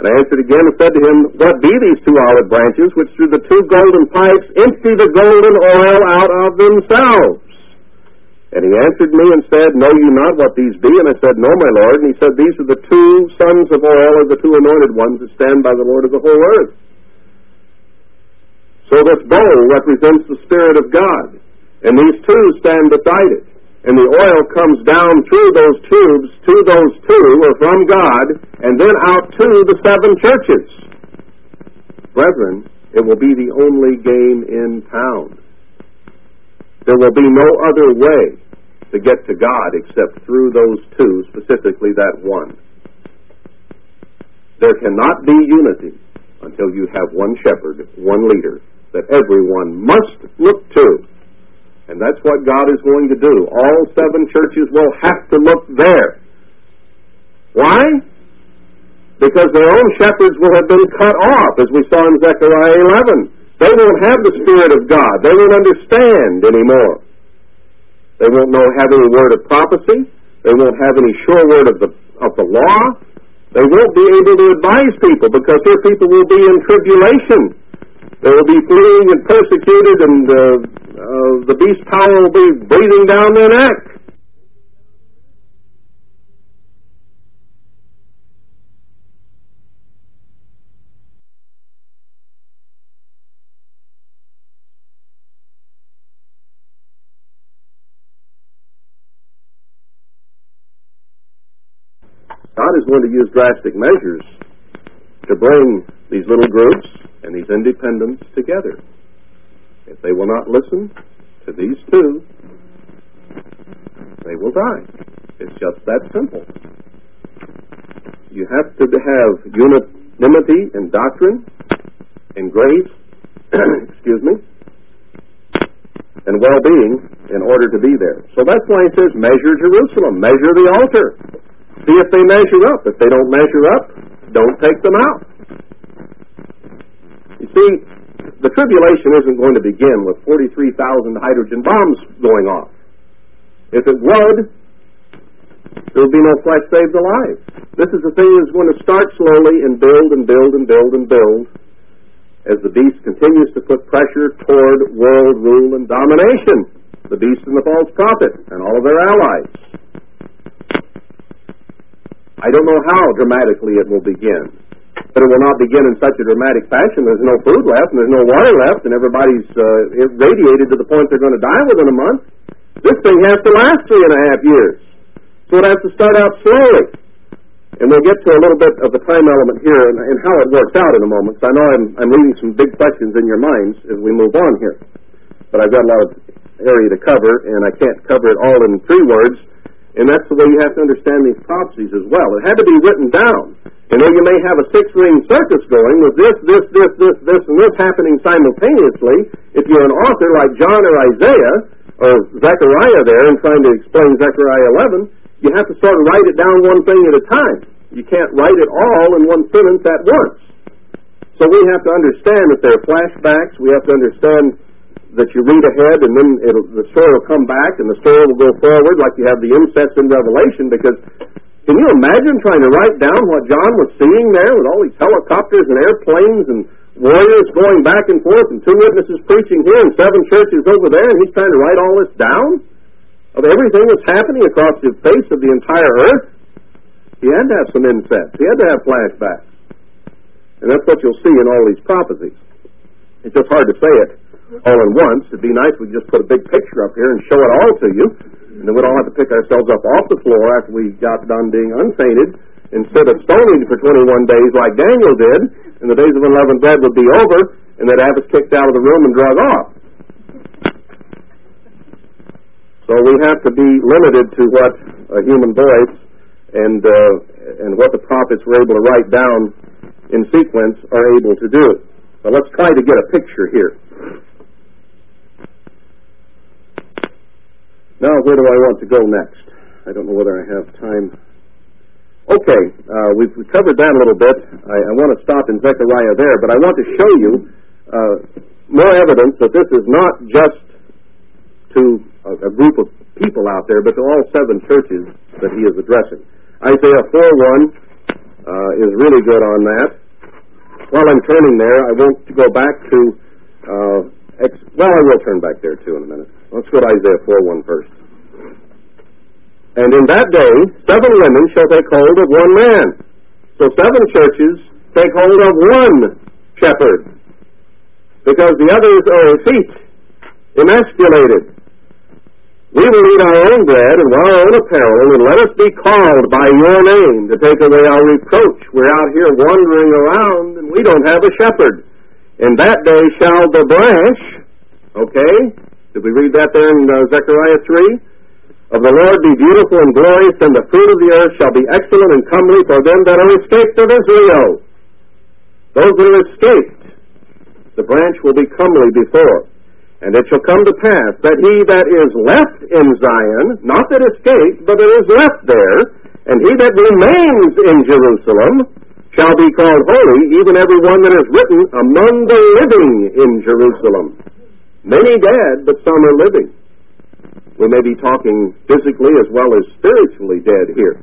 And I answered again and said to him, what be these two olive branches, which through the two golden pipes empty the golden oil out of themselves? And he answered me and said, know you not what these be? And I said, no, my Lord. And he said, these are the two sons of oil, or the two anointed ones that stand by the Lord of the whole earth. So this bowl represents the Spirit of God. And these two stand beside it. And the oil comes down through those tubes to those two, or from God, and then out to the seven churches. Brethren, it will be the only game in town. There will be no other way to get to God except through those two, specifically that one. There cannot be unity until you have one shepherd, one leader, that everyone must look to. And that's what God is going to do. All seven churches will have to look there. Why? Because their own shepherds will have been cut off, as we saw in Zechariah eleven. They won't have the Spirit of God. They won't understand anymore. They won't know have any word of prophecy. They won't have any sure word of the, of the law. They won't be able to advise people, because their people will be in tribulation. They will be fleeing and persecuted, and uh, uh, the beast power will be breathing down their neck. God is going to use drastic measures to bring these little groups and these independents together. If they will not listen to these two, they will die. It's just that simple. You have to have unanimity in doctrine and grace, excuse me, and well-being in order to be there. So that's why it says, measure Jerusalem, measure the altar. See if they measure up. If they don't measure up, don't take them out. You see, the tribulation isn't going to begin with forty-three thousand hydrogen bombs going off. If it would, there would be no flesh saved alive. This is the thing that's going to start slowly and build and build and build and build as the beast continues to put pressure toward world rule and domination, the beast and the false prophet and all of their allies. I don't know how dramatically it will begin. But it will not begin in such a dramatic fashion. There's no food left, and there's no water left, and everybody's uh, irradiated to the point they're going to die within a month. This thing has to last three and a half years. So it has to start out slowly. And we'll get to a little bit of the time element here and, and how it works out in a moment. So I know I'm, I'm leaving some big questions in your minds as we move on here. But I've got a lot of area to cover, and I can't cover it all in three words. And that's the way you have to understand these prophecies as well. It had to be written down. And though you may have a six-ring circus going with this, this, this, this, this, and this happening simultaneously, if you're an author like John or Isaiah or Zechariah there and trying to explain Zechariah eleven, you have to sort of write it down one thing at a time. You can't write it all in one sentence at once. So we have to understand that there are flashbacks. We have to understand that you read ahead and then it'll, the story will come back and the story will go forward, like you have the insets in Revelation. Because can you imagine trying to write down what John was seeing there with all these helicopters and airplanes and warriors going back and forth and two witnesses preaching here and seven churches over there, and he's trying to write all this down? Of everything that's happening across the face of the entire earth, he had to have some insights. He had to have flashbacks. And that's what you'll see in all these prophecies. It's just hard to say it all at once. It'd be nice if we just put a big picture up here and show it all to you, and then we'd all have to pick ourselves up off the floor after we got done being unsainted and sit at stoning for twenty-one days like Daniel did, and the days of unleavened bread would be over, and they'd have us kicked out of the room and drug off. So we have to be limited to what a human voice and uh, and what the prophets were able to write down in sequence are able to do. So let's try to get a picture here. Now, where do I want to go next? I don't know whether I have time. Okay, uh, we've covered that a little bit. I, I want to stop in Zechariah there, but I want to show you uh, more evidence that this is not just to a group of people out there, but to all seven churches that he is addressing. Isaiah four one uh, is really good on that. While I'm turning there, I won't go back to... Uh, ex- well, I will turn back there, too, in a minute. Let's go to Isaiah four one first. And in that day, seven women shall take hold of one man. So seven churches take hold of one shepherd, because the others are effete, emasculated. We will eat our own bread and our own apparel, and let us be called by your name to take away our reproach. We're out here wandering around, and we don't have a shepherd. In that day shall the branch, okay, did we read that there in uh, Zechariah three? Of the Lord be beautiful and glorious, and the fruit of the earth shall be excellent and comely for them that are escaped of Israel. Those that are escaped, the branch will be comely before. And it shall come to pass that he that is left in Zion, not that escaped, but that is left there, and he that remains in Jerusalem shall be called holy, even every one that is written among the living in Jerusalem. Many dead, but some are living. We may be talking physically as well as spiritually dead here.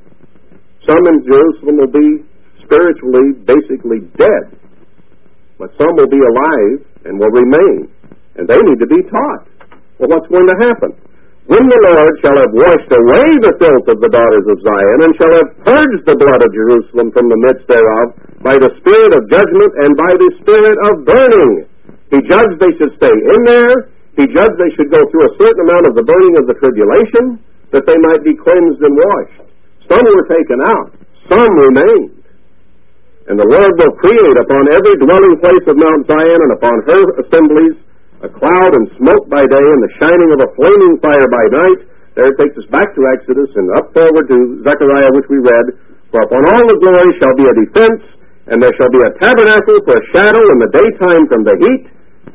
Some in Jerusalem will be spiritually, basically dead, but some will be alive and will remain. And they need to be taught. Well, what's going to happen? When the Lord shall have washed away the filth of the daughters of Zion, and shall have purged the blood of Jerusalem from the midst thereof, by the spirit of judgment and by the spirit of burning. He judged they should stay in there. He judged they should go through a certain amount of the burning of the tribulation, that they might be cleansed and washed. Some were taken out. Some remained. And the Lord will create upon every dwelling place of Mount Zion and upon her assemblies a cloud and smoke by day, and the shining of a flaming fire by night. There it takes us back to Exodus and up forward to Zechariah, which we read. For upon all the glory shall be a defense, and there shall be a tabernacle for a shadow in the daytime from the heat,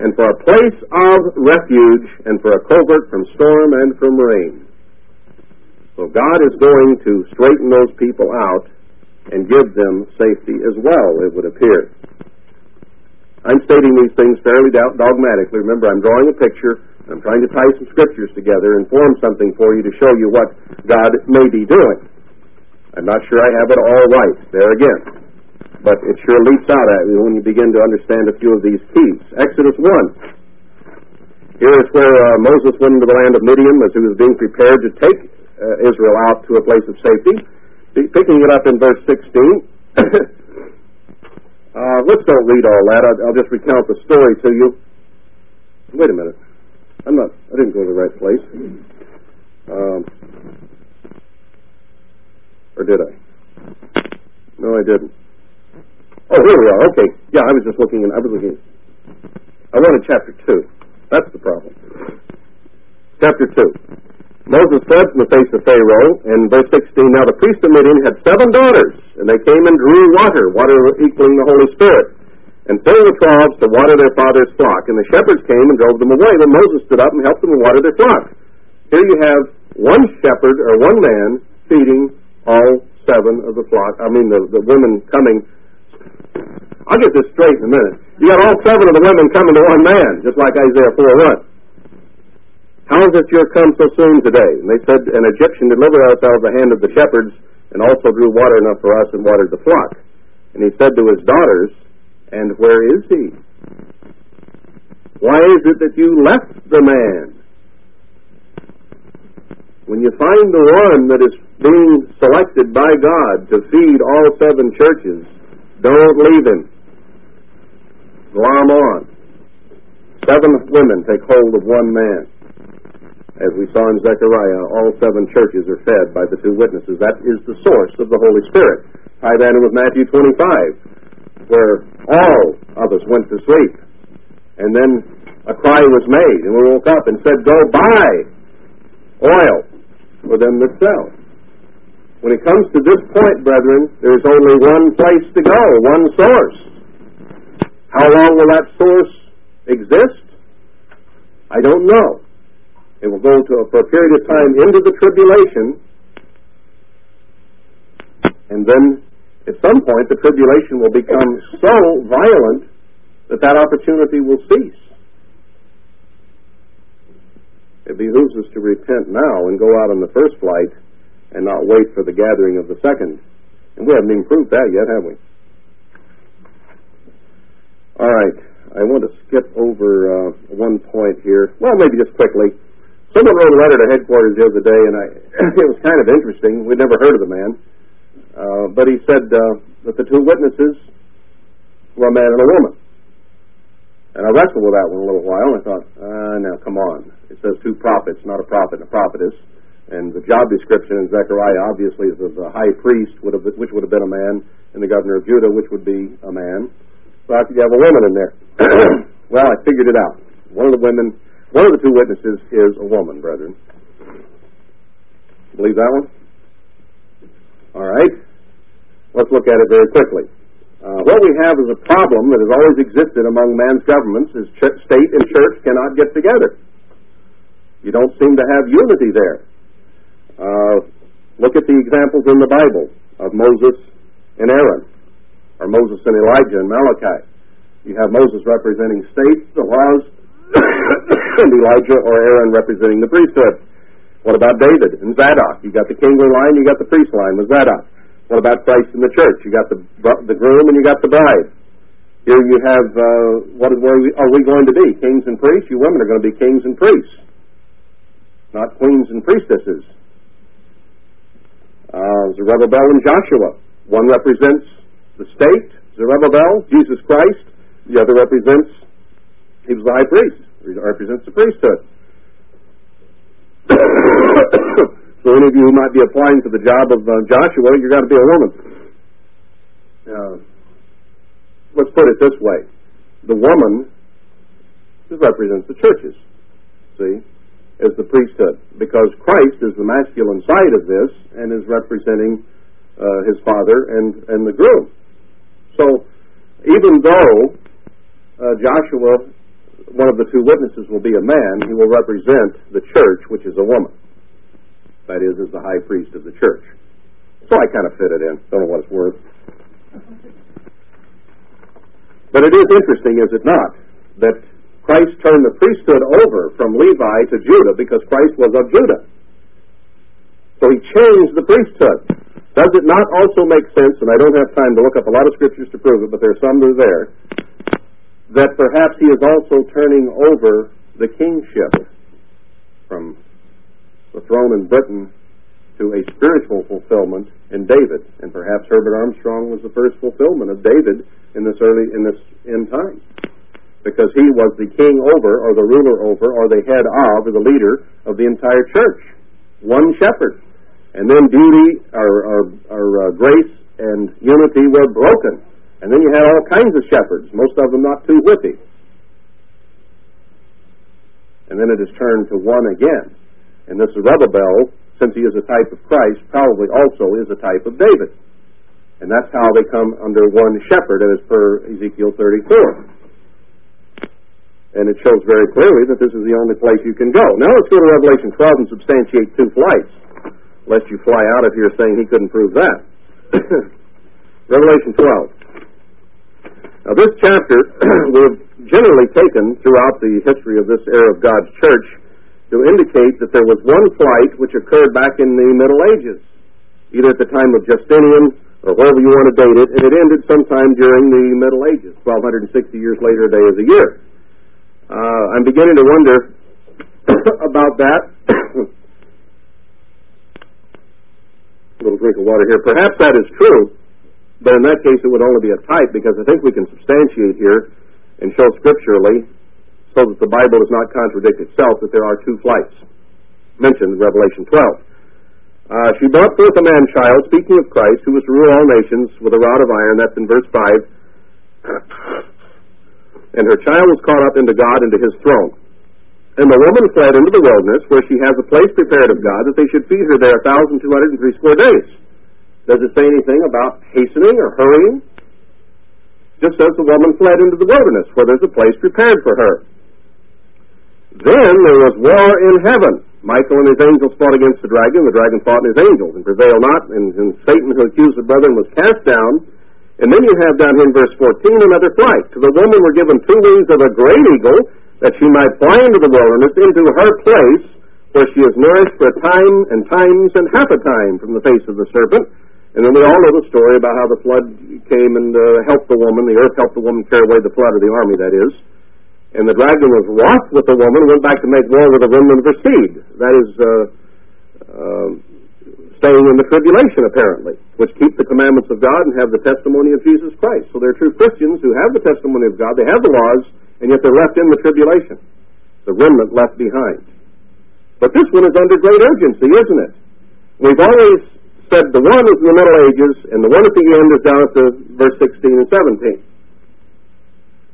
and for a place of refuge, and for a covert from storm and from rain. So God is going to straighten those people out and give them safety as well, it would appear. I'm stating these things fairly dogmatically. Remember, I'm drawing a picture. I'm trying to tie some scriptures together and form something for you to show you what God may be doing. I'm not sure I have it all right there again, but it sure leaps out at you when you begin to understand a few of these keys. Exodus one. Here is where uh, Moses went into the land of Midian as he was being prepared to take uh, Israel out to a place of safety. Picking it up in verse sixteen. Uh, let's don't read all that. I'll, I'll just recount the story to you. Wait a minute. I'm not, I didn't go to the right place. Um, or did I? No, I didn't. Oh, here we are. Okay. Yeah, I was just looking, and I was looking. I wanted chapter two. That's the problem. Chapter two. Moses said in the face of Pharaoh, in verse sixteen, now the priest of Midian had seven daughters, and they came and drew water, water equaling the Holy Spirit, and filled the troughs to water their father's flock. And the shepherds came and drove them away. Then Moses stood up and helped them to water their flock. Here you have one shepherd, or one man, feeding all seven of the flock. I mean, the, the women coming. I'll get this straight in a minute. You got all seven of the women coming to one man, just like Isaiah four one. How is it you're come so soon today? And they said, an Egyptian delivered us out of the hand of the shepherds, and also drew water enough for us and watered the flock. And he said to his daughters, and where is he? Why is it that you left the man? When you find the one that is being selected by God to feed all seven churches, don't leave him. Glom on. Seven women take hold of one man. As we saw in Zechariah, all seven churches are fed by the two witnesses. That is the source of the Holy Spirit. Tied in with Matthew twenty-five, where all of us went to sleep. And then a cry was made, and we woke up and said, go buy oil for them that sell. When it comes to this point, brethren, there is only one place to go, one source. How long will that source exist? I don't know. It will go to a, for a period of time into the tribulation, and then at some point the tribulation will become so violent that that opportunity will cease. It behooves us to repent now and go out on the first flight and not wait for the gathering of the second. And we haven't even proved that yet, have we? All right. I want to skip over uh, one point here. Well, maybe just quickly. Someone wrote a letter to headquarters the other day, and I, it was kind of interesting. We'd never heard of the man. Uh, but he said uh, that the two witnesses were a man and a woman. And I wrestled with that one a little while, and I thought, ah, now, come on. It says two prophets, not a prophet and a prophetess. And the job description in Zechariah, obviously, is of the high priest, would have, which would have been a man, and the governor of Judah, which would be a man. So I thought, you have a woman in there. Well, I figured it out. One of the women, one of the two witnesses is a woman, brethren. Believe that one? All right. Let's look at it very quickly. Uh, what we have is a problem that has always existed among man's governments is ch- state and church cannot get together. You don't seem to have unity there. Uh, look at the examples in the Bible of Moses and Aaron, or Moses and Elijah and Malachi. You have Moses representing state, the laws, and Elijah or Aaron representing the priesthood. What about David and Zadok? You got the kingly line, you got the priest line with Zadok. What about Christ and the church? You got the the groom and you got the bride. Here you have, uh, what is, where are we going to be? Kings and priests? You women are going to be kings and priests, not queens and priestesses. Uh, Zerubbabel and Joshua. One represents the state, Zerubbabel, Jesus Christ. The other represents, he was the high priest, he represents the priesthood. So any of you who might be applying for the job of uh, Joshua, you've got to be a woman. Uh, let's put it this way. The woman represents the churches, see, as the priesthood, because Christ is the masculine side of this and is representing uh, his father and, and the groom. So even though uh, Joshua, one of the two witnesses, will be a man, he will represent the church, which is a woman. That is, as the high priest of the church. So I kind of fit it in. Don't know what it's worth. But it is interesting, is it not, that Christ turned the priesthood over from Levi to Judah because Christ was of Judah. So he changed the priesthood. Does it not also make sense, and I don't have time to look up a lot of scriptures to prove it, but there are some that are there, that perhaps he is also turning over the kingship from the throne in Britain to a spiritual fulfillment in David, and perhaps Herbert Armstrong was the first fulfillment of David in this early in this end time, because he was the king over, or the ruler over, or the head of, or the leader of the entire church, one shepherd, and then beauty or, or, or uh, grace and unity were broken. And then you had all kinds of shepherds, most of them not too whippy. And then it is turned to one again. And this Zerubbabel, since he is a type of Christ, probably also is a type of David. And that's how they come under one shepherd, as per Ezekiel thirty-four. And it shows very clearly that this is the only place you can go. Now let's go to Revelation twelve and substantiate two flights, lest you fly out of here saying he couldn't prove that. Revelation twelve. Now this chapter we've generally taken throughout the history of this era of God's church to indicate that there was one flight which occurred back in the Middle Ages, either at the time of Justinian or wherever you want to date it, and it ended sometime during the Middle Ages, twelve sixty years later a day is a year. Uh, I'm beginning to wonder about that. A little drink of water here. Perhaps that is true, but in that case it would only be a type, because I think we can substantiate here and show scripturally, so that the Bible does not contradict itself, that there are two flights mentioned in Revelation twelve. Uh, she brought forth a man-child, speaking of Christ, who was to rule all nations with a rod of iron. That's in verse five. And her child was caught up into God, into his throne. And the woman fled into the wilderness, where she has a place prepared of God, that they should feed her there a thousand two hundred and threescore days. Does it say anything about hastening or hurrying? It just says the woman fled into the wilderness, where there's a place prepared for her. Then there was war in heaven. Michael and his angels fought against the dragon, the dragon fought and his angels, and prevailed not, and, and Satan, who accused the brethren, was cast down. And then you have down here in verse fourteen another flight. To the woman were given two wings of a great eagle, that she might fly into the wilderness, into her place, where she is nourished for a time and times and half a time from the face of the serpent. And then we all know the story about how the flood came and uh, helped the woman, the earth helped the woman carry away the flood, or the army, that is. And the dragon was wroth with the woman, went back to make war with the remnant of her seed. That is... Uh, uh, staying in the tribulation, apparently, which keep the commandments of God and have the testimony of Jesus Christ. So they're true Christians who have the testimony of God, they have the laws, and yet they're left in the tribulation, the remnant left behind. But this one is under great urgency, isn't it? We've always said the one is in the Middle Ages, and the one at the end is down at the verse sixteen and seventeen.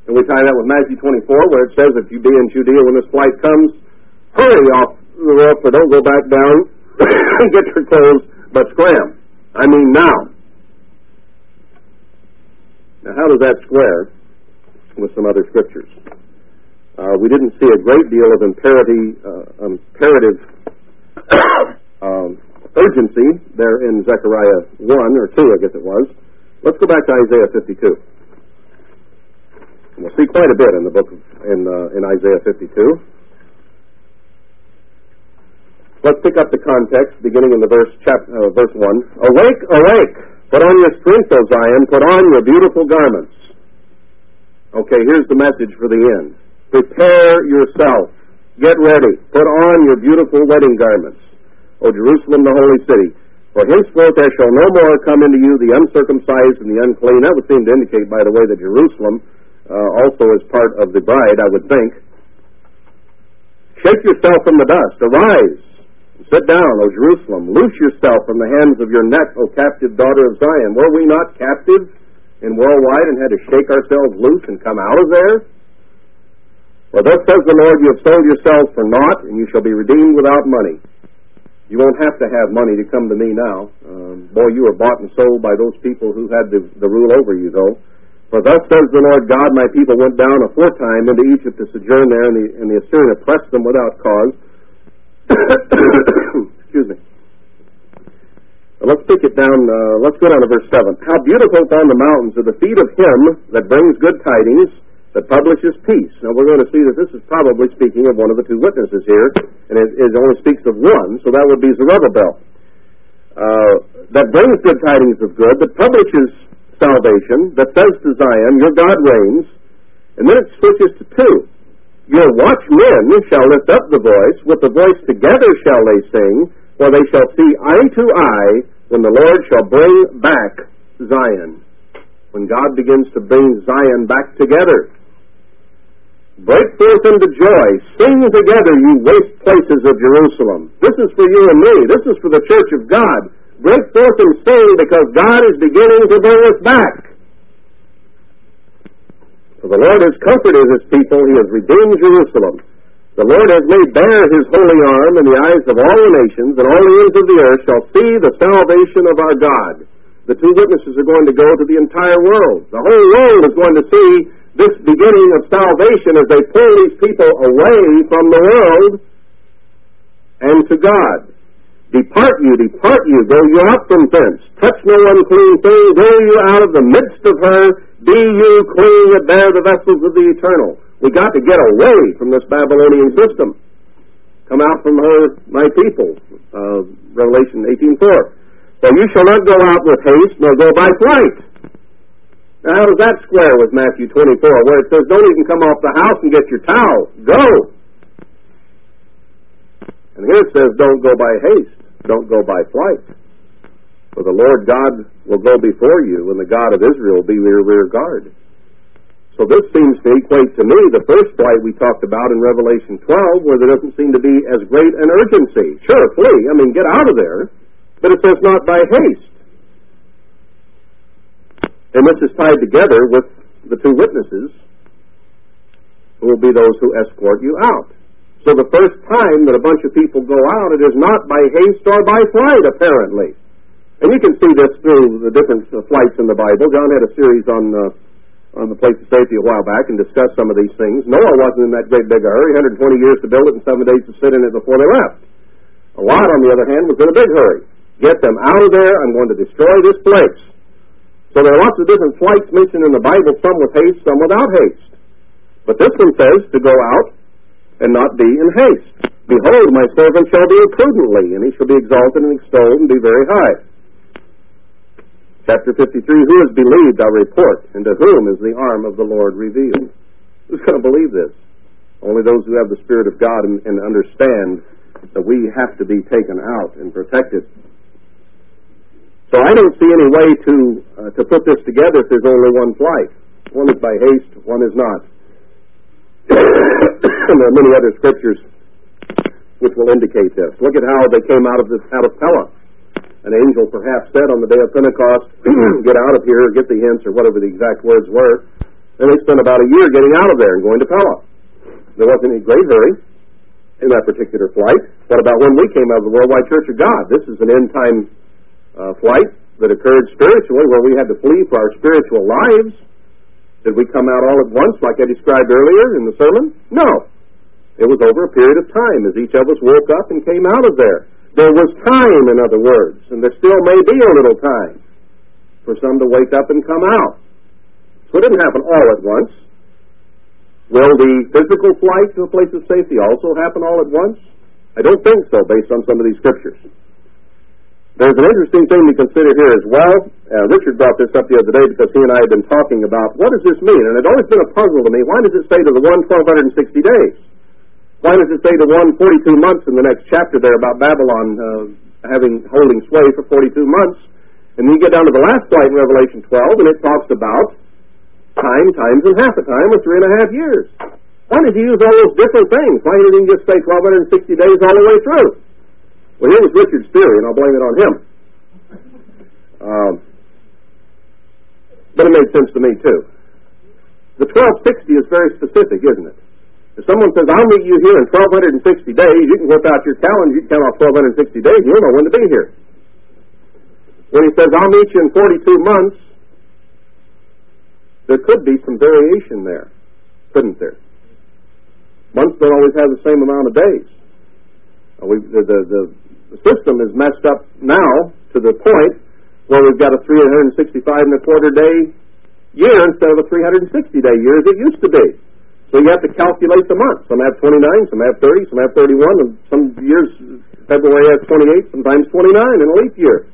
And we tie that with Matthew twenty-four, where it says, if you be in Judea when this flight comes, hurry off the rope, or don't go back down, get your clothes, but scram. I mean now. Now how does that square with some other scriptures? Uh, we didn't see a great deal of imperative, uh, imperative um, urgency there in Zechariah one or two, I guess it was. Let's go back to Isaiah fifty-two. And we'll see quite a bit in the book of, in uh, in Isaiah fifty-two. Let's pick up the context, beginning in the verse chapter, uh, verse one. Awake, awake, put on your strength, O Zion, put on your beautiful garments. Okay, here's the message for the end. Prepare yourself. Get ready. Put on your beautiful wedding garments, O Jerusalem, the holy city. For henceforth there shall no more come into you the uncircumcised and the unclean. That would seem to indicate, by the way, that Jerusalem uh, also is part of the bride, I would think. Shake yourself from the dust. Arise. Sit down, O Jerusalem. Loose yourself from the hands of your neck, O captive daughter of Zion. Were we not captive and worldwide and had to shake ourselves loose and come out of there? Well, thus says the Lord, you have sold yourselves for naught, and you shall be redeemed without money. You won't have to have money to come to me now. Um, boy, you were bought and sold by those people who had the, the rule over you, though. For thus says the Lord God, my people went down aforetime into Egypt to sojourn there, and the, and the Assyrian oppressed them without cause. Excuse me. Let's pick it down. Uh, let's go down to verse seven. How beautiful upon the mountains are the feet of him that brings good tidings, that publishes peace. Now we're going to see that this is probably speaking of one of the two witnesses here, and it, it only speaks of one, so that would be Zerubbabel. Uh, that brings good tidings of good, that publishes salvation, that says to Zion, your God reigns, and then it switches to two. Your watchmen shall lift up the voice, with the voice together shall they sing, for they shall see eye to eye when the Lord shall bring back Zion. When God begins to bring Zion back together. Break forth into joy, sing together you waste places of Jerusalem. This is for you and me, this is for the church of God. Break forth and sing, because God is beginning to bring us back. For the Lord has comforted His people. He has redeemed Jerusalem. The Lord has made bare His holy arm, and the eyes of all the nations and all the ends of the earth shall see the salvation of our God. The two witnesses are going to go to the entire world. The whole world is going to see this beginning of salvation as they pull these people away from the world and to God. Depart you, depart you, go you out from thence. Touch no unclean thing, go you out of the midst of her. Be you clean that bear the vessels of the eternal. We got to get away from this Babylonian system. Come out from her, my people. Uh, Revelation eighteen four. So you shall not go out with haste, nor go by flight. Now how does that square with Matthew twenty-four, where it says, don't even come off the house and get your towel. Go! And here it says, don't go by haste. Don't go by flight. For the Lord God will go before you, and the God of Israel will be your rear guard. So this seems to equate to me the first flight we talked about in Revelation twelve, where there doesn't seem to be as great an urgency. Sure, flee. I mean, get out of there. But it says not by haste. And this is tied together with the two witnesses, who will be those who escort you out. So the first time that a bunch of people go out, it is not by haste or by flight, apparently. And you can see this through the different uh, flights in the Bible. John had a series on uh, on the place of safety a while back and discussed some of these things. Noah wasn't in that great big hurry, one hundred twenty years to build it and seven days to sit in it before they left. Lot, on the other hand, was in a big hurry. Get them out of there, I'm going to destroy this place. So there are lots of different flights mentioned in the Bible, some with haste, some without haste. But this one says to go out and not be in haste. Behold, my servant shall be prudently, and he shall be exalted and extolled and be very high. Chapter fifty-three, who has believed our report, and to whom is the arm of the Lord revealed? Who's going to believe this? Only those who have the Spirit of God and, and understand that we have to be taken out and protected. So I don't see any way to uh, to put this together if there's only one flight. One is by haste, one is not. And there are many other scriptures which will indicate this. Look at how they came out of this, out of Pella. An angel perhaps said on the day of Pentecost, get out of here, get the hints, or whatever the exact words were. And they spent about a year getting out of there and going to Pella. There wasn't any great hurry in that particular flight. What about when we came out of the Worldwide Church of God? This is an end-time uh, flight that occurred spiritually, where we had to flee for our spiritual lives. Did we come out all at once like I described earlier in the sermon? No. It was over a period of time as each of us woke up and came out of there. There was time, in other words, and there still may be a little time for some to wake up and come out. So it didn't happen all at once. Will the physical flight to a place of safety also happen all at once? I don't think so, based on some of these scriptures. There's an interesting thing to consider here as well. Uh, Richard brought this up the other day because he and I had been talking about, what does this mean? And it always been a puzzle to me. Why does it say to the one twelve sixty days? Why does it say to one forty-two months in the next chapter there about Babylon uh, having holding sway for forty-two months? And then you get down to the last flight in Revelation twelve, and it talks about time, times, and half a time, or three and a half years. Why did he use all those different things? Why didn't he just say twelve sixty days all the way through? Well, here was Richard's theory, and I'll blame it on him. Um, but it made sense to me, too. The twelve sixty is very specific, isn't it? If someone says, I'll meet you here in twelve sixty days, you can whip out your calendar, you can count off twelve sixty days, you'll know when to be here. When he says, I'll meet you in forty-two months, there could be some variation there, couldn't there? Months don't always have the same amount of days. We, the, the, the system is messed up now to the point where we've got a three hundred sixty-five and a quarter day year instead of a three hundred sixty day year as it used to be. So you have to calculate the month. Some have twenty-nine, some have thirty, some have thirty-one, and some years, February has twenty-eight, sometimes twenty-nine in a leap year.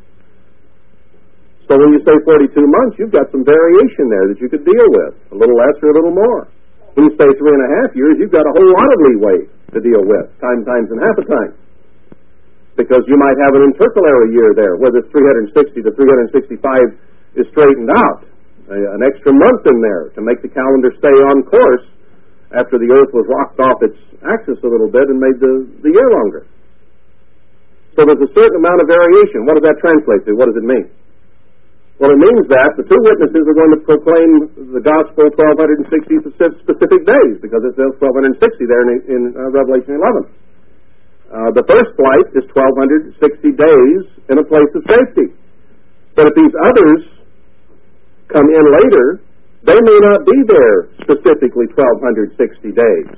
So when you say forty-two months, you've got some variation there that you could deal with, a little less or a little more. When you say three and a half years, you've got a whole lot of leeway to deal with, time, times, and half a time. Because you might have an intercalary year there, whether it's three hundred sixty to three hundred sixty-five is straightened out, an extra month in there to make the calendar stay on course after the earth was rocked off its axis a little bit and made the, the year longer. So there's a certain amount of variation. What does that translate to? What does it mean? Well, it means that the two witnesses are going to proclaim the gospel twelve sixty specific days, because it says twelve sixty there in, in uh, Revelation eleven. Uh, the first flight is twelve sixty days in a place of safety. But if these others come in later, they may not be there specifically twelve sixty days.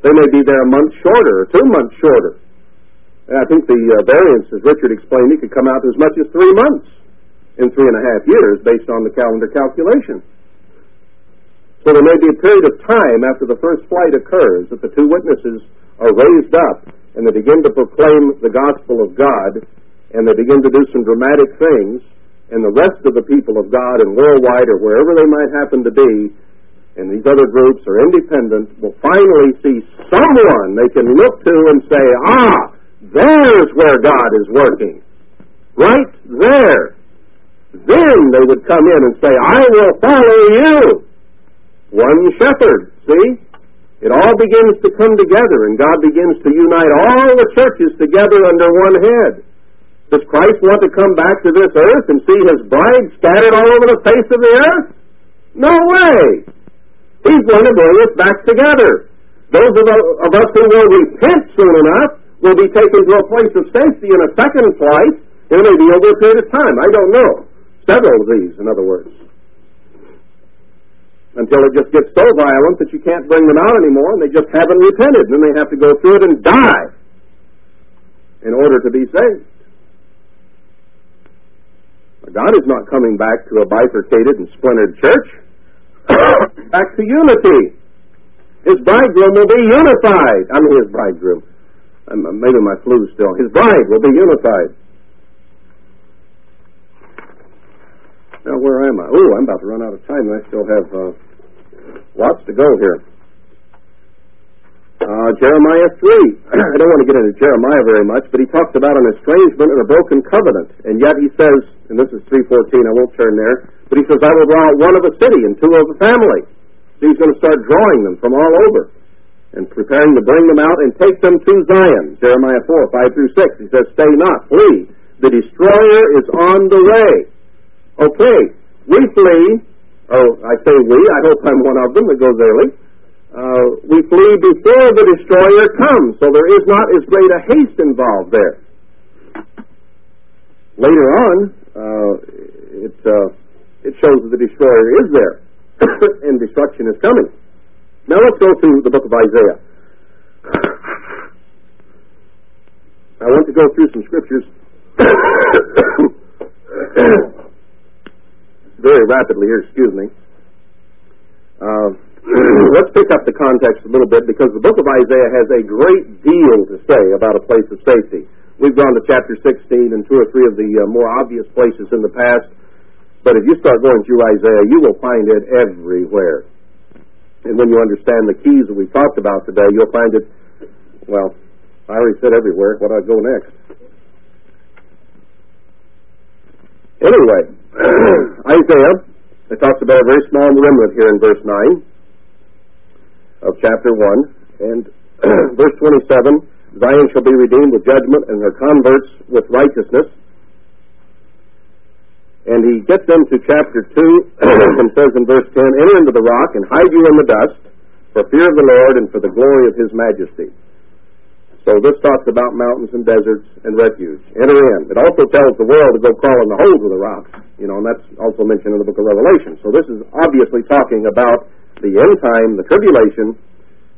They may be there a month shorter or two months shorter. And I think the uh, variance, as Richard explained, it could come out as much as three months. In three and a half years, based on the calendar calculation. So there may be a period of time after the first flight occurs that the two witnesses are raised up and they begin to proclaim the gospel of God, and they begin to do some dramatic things, and the rest of the people of God and worldwide or wherever they might happen to be, and these other groups are independent, will finally see someone they can look to and say, ah, there's where God is working. Right there. Then they would come in and say, I will follow you. One shepherd, see? It all begins to come together, and God begins to unite all the churches together under one head. Does Christ want to come back to this earth and see his bride scattered all over the face of the earth? No way. He's going to bring us back together. Those of, of us who will repent soon enough will be taken to a place of safety in a second flight. It may be over a period of time. I don't know. Several of these, in other words. Until it just gets so violent that you can't bring them out anymore, and they just haven't repented, and then they have to go through it and die in order to be saved. God is not coming back to a bifurcated and splintered church. Back to unity. His bridegroom will be unified. I mean, his bridegroom. I'm, maybe my flu's still. His bride will be unified. Now, where am I? Oh, I'm about to run out of time. I still have uh, lots to go here. Uh, Jeremiah three. I don't want to get into Jeremiah very much, but he talks about an estrangement and a broken covenant. And yet he says, and this is three fourteen, I won't turn there, but he says, I will draw out one of a city and two of a family. So he's going to start drawing them from all over and preparing to bring them out and take them to Zion. Jeremiah four, five through six. He says, stay not, flee. The destroyer is on the way. Okay, we flee, oh, I say we, I hope I'm one of them that goes early. Uh, we flee before the destroyer comes, so there is not as great a haste involved there. Later on, uh, it, uh, it shows that the destroyer is there, and destruction is coming. Now let's go to the book of Isaiah. I want to go through some scriptures very rapidly here, excuse me. Uh, let's pick up the context a little bit, because the book of Isaiah has a great deal to say about a place of safety. We've gone to chapter sixteen and two or three of the uh, more obvious places in the past, but if you start going through Isaiah, you will find it everywhere. And when you understand the keys that we talked about today, you'll find it, well, I already said everywhere. What do I go next? Anyway, Isaiah, it talks about a very small remnant here in verse nine of chapter one, and verse twenty-seven, Zion shall be redeemed with judgment and her converts with righteousness. And he gets into chapter two and says in verse ten, enter into the rock and hide you in the dust for fear of the Lord and for the glory of his majesty. So this talks about mountains and deserts and refuge. Enter in. It also tells the world to go crawl in the holes of the rocks. You know, and that's also mentioned in the book of Revelation. So this is obviously talking about the end time, the tribulation,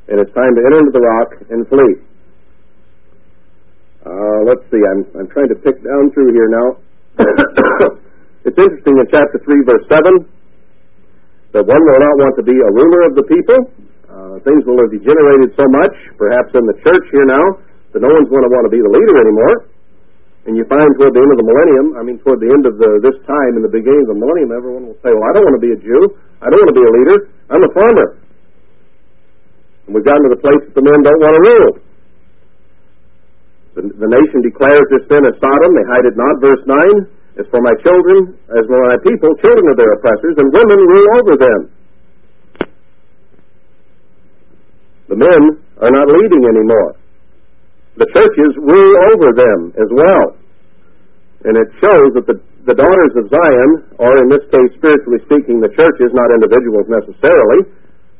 and it's time to enter into the rock and flee. Uh, let's see. I'm, I'm trying to pick down through here now. It's interesting in chapter three, verse seven, that one will not want to be a ruler of the people. Uh, things will have degenerated so much, perhaps in the church here now, that no one's going to want to be the leader anymore. And you find toward the end of the millennium, I mean toward the end of the, this time and the beginning of the millennium, everyone will say, well, I don't want to be a Jew. I don't want to be a leader. I'm a farmer. And we've gotten to the place that the men don't want to rule. The, the nation declares this sin as Sodom. They hide it not, verse nine. As for my children, as for my people, children of their oppressors, and women rule over them. The men are not leading anymore. the churches rule over them as well. And it shows that the, the daughters of Zion, or in this case, spiritually speaking, the churches, not individuals necessarily,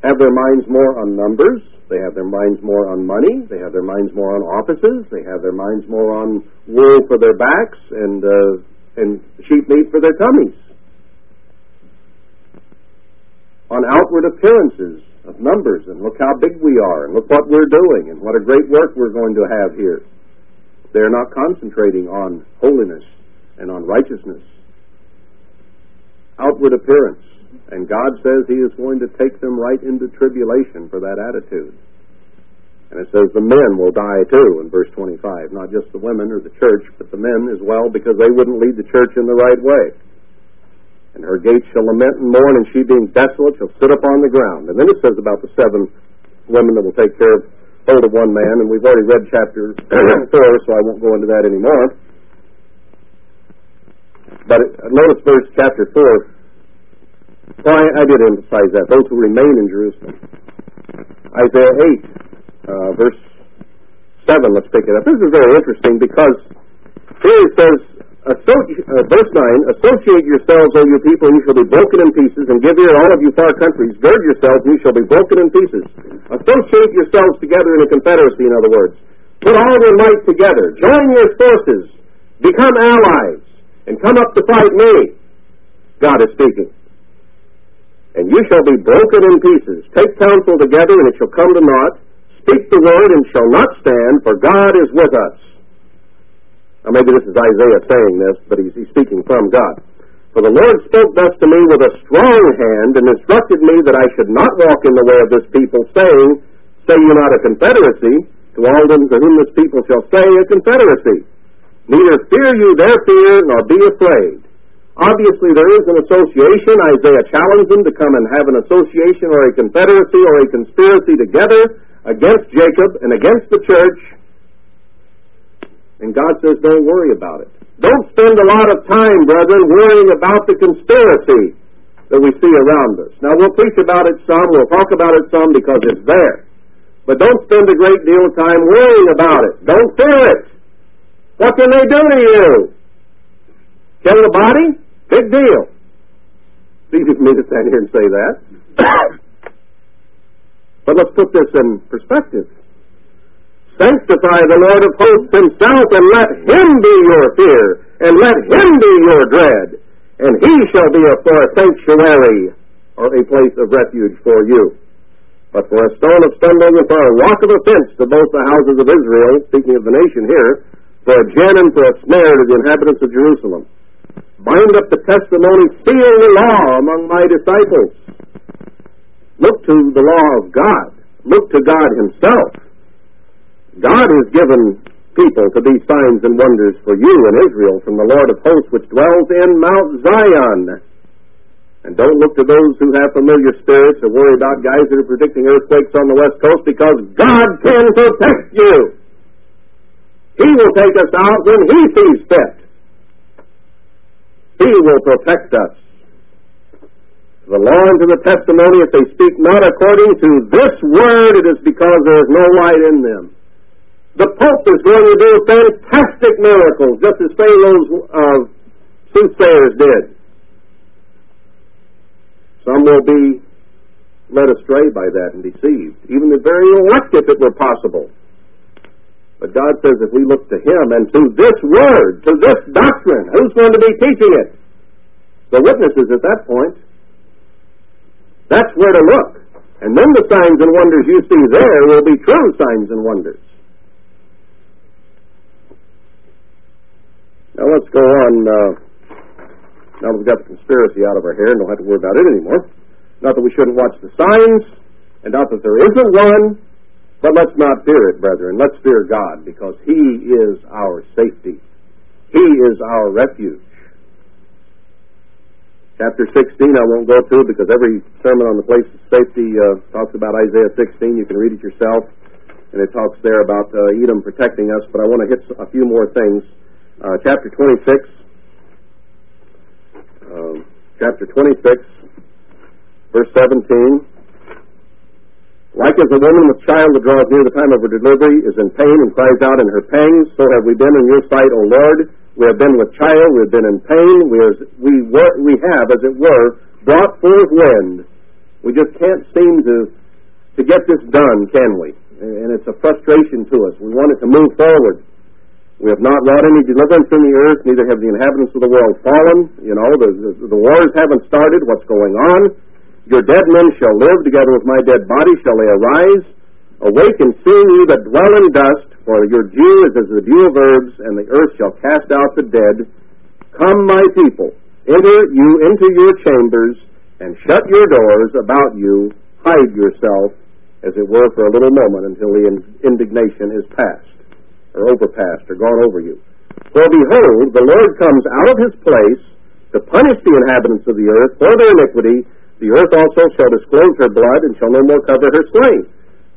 have their minds more on numbers, they have their minds more on money, they have their minds more on offices, they have their minds more on wool for their backs and uh, and sheep meat for their tummies, on outward appearances of numbers, and look how big we are, and look what we're doing, and what a great work we're going to have here. They're not concentrating on holiness and on righteousness. Outward appearance. And God says He is going to take them right into tribulation for that attitude. And it says the men will die too in verse twenty-five, not just the women or the church, but the men as well, because they wouldn't lead the church in the right way. And her gates shall lament and mourn, and she being desolate shall sit upon the ground. And then it says about the seven women that will take care of hold of one man, and we've already read chapter four, so I won't go into that anymore. But it, notice verse chapter four. Well, I, I did emphasize that, those who remain in Jerusalem. Isaiah eight, uh, verse seven, let's pick it up. This is very interesting because here it says, Associ- uh, verse nine, associate yourselves, O you people, and you shall be broken in pieces, and give ear all of you far countries. Gird yourselves, and you shall be broken in pieces. Associate yourselves together in a confederacy, in other words. Put all your might together. Join your forces. Become allies, and come up to fight me. God is speaking. And you shall be broken in pieces. Take counsel together, and it shall come to naught. Speak the word, and shall not stand, for God is with us. Now maybe this is Isaiah saying this, but he's, he's speaking from God. For the Lord spoke thus to me with a strong hand, and instructed me that I should not walk in the way of this people, saying, Say you not a confederacy, to all them to whom this people shall say a confederacy. Neither fear you their fear, nor be afraid. Obviously there is an association. Isaiah challenged them to come and have an association or a confederacy or a conspiracy together against Jacob and against the church. And God says, don't worry about it. Don't spend a lot of time, brethren, worrying about the conspiracy that we see around us. Now, we'll preach about it some, we'll talk about it some, because it's there. But don't spend a great deal of time worrying about it. Don't fear it. What can they do to you? Kill the body? Big deal. It's easy for me to stand here and say that. But let's put this in perspective. Sanctify the Lord of hosts himself, and let him be your fear, and let him be your dread, and he shall be a, for a sanctuary, or a place of refuge for you. But for a stone of stumbling, and for a rock of offense to both the houses of Israel, speaking of the nation here, for a gin and for a snare to the inhabitants of Jerusalem. Bind up the testimony, seal the law among my disciples. Look to the law of God. Look to God himself. God has given people to be signs and wonders for you in Israel from the Lord of hosts which dwells in Mount Zion. And don't look to those who have familiar spirits or worry about guys that are predicting earthquakes on the West Coast, because God can protect you. He will take us out when He sees fit. He will protect us. The law and to the testimony, if they speak not according to this word, it is because there is no light in them. The Pope is going to do fantastic miracles, just as Pharaoh's uh, soothsayers did. Some will be led astray by that and deceived, even the very elect if it were possible. But God says if we look to Him and to this word, to this doctrine, who's going to be teaching it? The witnesses at that point. That's where to look. And then the signs and wonders you see there will be true signs and wonders. Now let's go on, uh, now we've got the conspiracy out of our hair and don't have to worry about it anymore. Not that we shouldn't watch the signs, and not that there isn't one, but let's not fear it, brethren. Let's fear God, because He is our safety. He is our refuge. Chapter sixteen I won't go through, because every sermon on the place of safety uh, talks about Isaiah sixteen. You can read it yourself, and it talks there about uh, Edom protecting us, but I want to hit a few more things. Uh, chapter twenty-six, um, chapter twenty-six, verse seventeen, Like as a woman with child that draws near the time of her delivery is in pain and cries out in her pangs, so have we been in your sight, O Lord. We have been with child, we have been in pain, we, as, we, were, we have, as it were, brought forth wind. We just can't seem to, to get this done, can we? And it's a frustration to us. We want it to move forward. We have not wrought any deliverance in the earth, neither have the inhabitants of the world fallen. You know, the, the, the wars haven't started. What's going on? Your dead men shall live, together with my dead body shall they arise. Awake and sing, ye that dwell in dust, for your dew is as the dew of herbs, and the earth shall cast out the dead. Come, my people, enter you into your chambers, and shut your doors about you. Hide yourself, as it were, for a little moment, until the indignation is past, or overpast, or gone over you. For behold, the Lord comes out of his place to punish the inhabitants of the earth for their iniquity. The earth also shall disclose her blood, and shall no more cover her slain.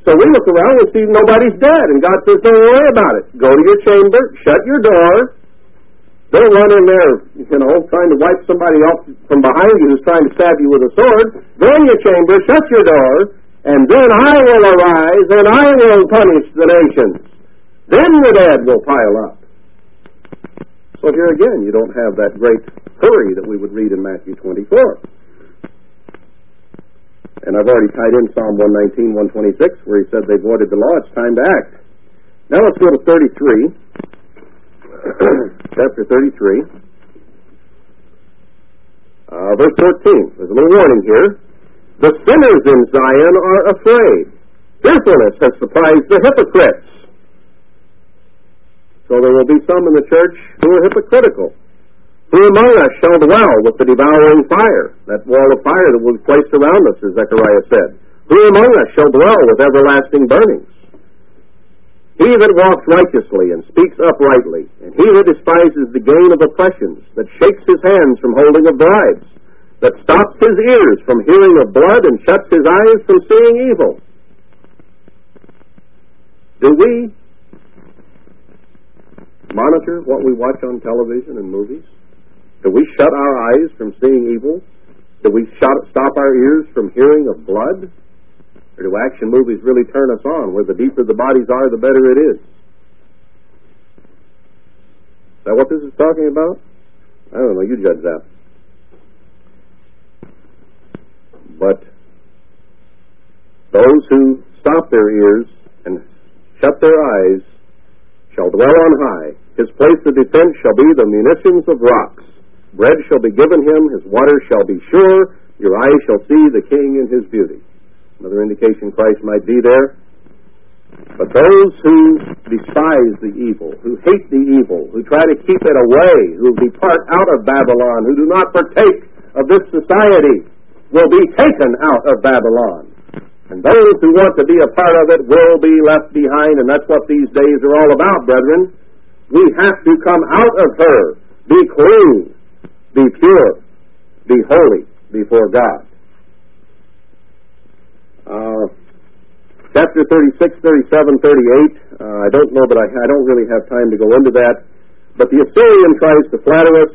So we look around and see nobody's dead, and God says, don't worry about it. Go to your chamber, shut your door. Don't run in there, you know, trying to wipe somebody off from behind you who's trying to stab you with a sword. Go in your chamber, shut your door, and then I will arise, and I will punish the nations. Then your dead will pile up. So here again, you don't have that great hurry that we would read in Matthew twenty-four. And I've already tied in Psalm one nineteen, one twenty-six, where he said they voided the law. It's time to act. Now let's go to thirty-three. Chapter thirty-three. Uh, verse fourteen. There's a little warning here. The sinners in Zion are afraid. Fearfulness has surprised the hypocrites. So there will be some in the church who are hypocritical. Who among us shall dwell with the devouring fire? That wall of fire that will be placed around us, as Zechariah said. Who among us shall dwell with everlasting burnings? He that walks righteously and speaks uprightly, and he that despises the gain of oppressions, that shakes his hands from holding of bribes, that stops his ears from hearing of blood and shuts his eyes from seeing evil. Do we monitor what we watch on television and movies? Do we shut our eyes from seeing evil? Do we shut, stop our ears from hearing of blood? Or do action movies really turn us on, where the deeper the bodies are, the better it is? Is that what this is talking about? I don't know. You judge that. But those who stop their ears and shut their eyes shall dwell on high. His place of defense shall be the munitions of rocks. Bread shall be given him, his water shall be sure, your eyes shall see the king in his beauty. Another indication Christ might be there. But those who despise the evil, who hate the evil, who try to keep it away, who depart out of Babylon, who do not partake of this society, will be taken out of Babylon. And those who want to be a part of it will be left behind, and that's what these days are all about, brethren. We have to come out of her, be clean, be pure, be holy before God. Uh, chapter thirty-six, thirty-seven, thirty-eight. Uh, I don't know, but I, I don't really have time to go into that. But the Assyrian tries to flatter us,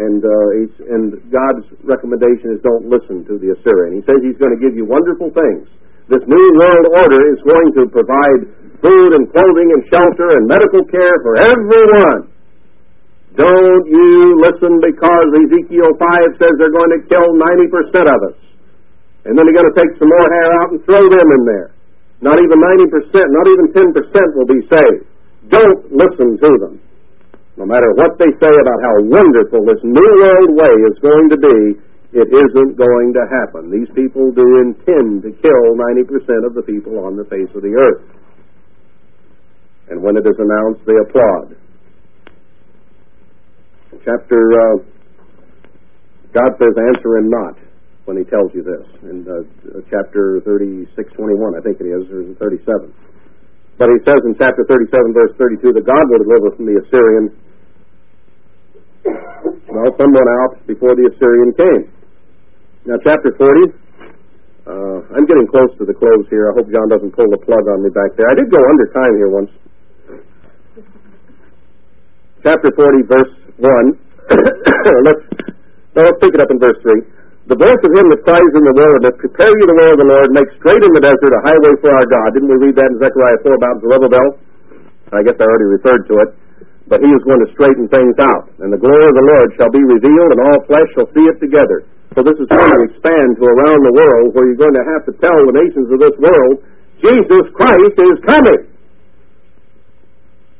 and uh, and God's recommendation is don't listen to the Assyrian. He says he's going to give you wonderful things. This new world order is going to provide food and clothing and shelter and medical care for everyone. Don't you listen, because Ezekiel five says they're going to kill ninety percent of us. And then they're going to take some more hair out and throw them in there. Not even ninety percent, not even ten percent will be saved. Don't listen to them. No matter what they say about how wonderful this new world way is going to be, it isn't going to happen. These people do intend to kill ninety percent of the people on the face of the earth. And when it is announced, they applaud. Chapter, uh, God says, answer him not when he tells you this. In uh, chapter thirty-six, twenty-one, I think it is, or is it thirty-seven. But he says in chapter thirty-seven, verse thirty-two, that God will deliver from the Assyrian. Well, someone out before the Assyrian came. Now, chapter forty, uh, I'm getting close to the close here. I hope John doesn't pull the plug on me back there. I did go under time here once. Chapter forty, verse one. let's, no, let's pick it up in verse three. The voice of him that cries in the wilderness, prepare you the way of the Lord, make straight in the desert a highway for our God. Didn't we read that in Zechariah four about Zerubbabel? I guess I already referred to it. But he is going to straighten things out. And the glory of the Lord shall be revealed, and all flesh shall see it together. So this is going to expand to around the world, where you're going to have to tell the nations of this world, Jesus Christ is coming.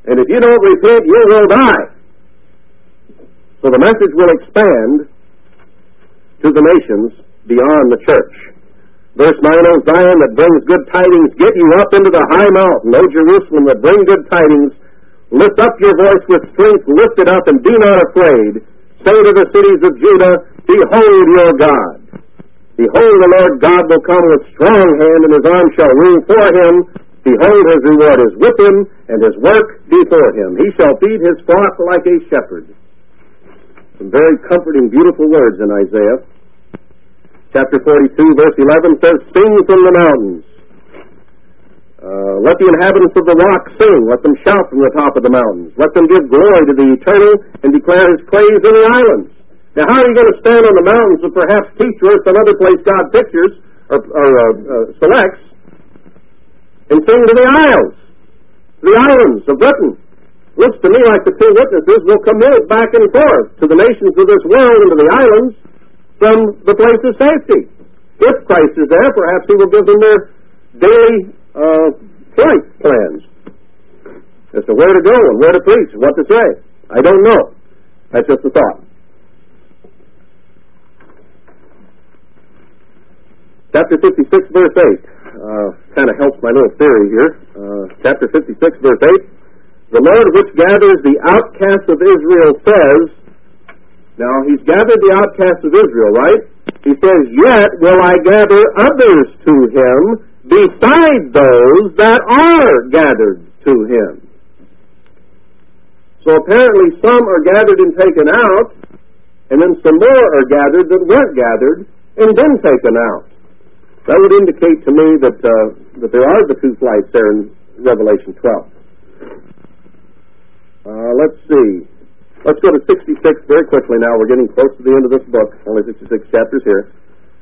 And if you don't repent, you will die. So the message will expand to the nations beyond the church. Verse nine, O Zion that brings good tidings, get you up into the high mountain. O Jerusalem that bring good tidings, lift up your voice with strength, lift it up, and be not afraid. Say to the cities of Judah, behold your God. Behold, the Lord God will come with strong hand, and his arm shall rule for him. Behold, his reward is with him, and his work before him. He shall feed his flock like a shepherd. Some very comforting, beautiful words in Isaiah. Chapter forty-two, verse eleven says, sing from the mountains. Uh, let the inhabitants of the rock sing. Let them shout from the top of the mountains. Let them give glory to the eternal and declare his praise in the islands. Now, how are you going to stand on the mountains and perhaps teach us some other place God pictures or, or uh, uh, selects and sing to the isles, the islands of Britain? Looks to me like the two witnesses will commit back and forth to the nations of this world and to the islands from the place of safety. If Christ is there, perhaps he will give them their daily uh, flight plans as to where to go and where to preach and what to say. I don't know. That's just a thought. Chapter fifty-six, verse eight. Uh, kind of helps my little theory here. Uh, chapter fifty-six, verse eight. The Lord which gathers the outcasts of Israel says, now he's gathered the outcasts of Israel, right? He says, yet will I gather others to him beside those that are gathered to him. So apparently some are gathered and taken out, and then some more are gathered that weren't gathered and then taken out. That would indicate to me that, uh, that there are the two flights there in Revelation twelve. Uh, let's see. Let's go to sixty-six very quickly now. We're getting close to the end of this book. Only sixty-six chapters here.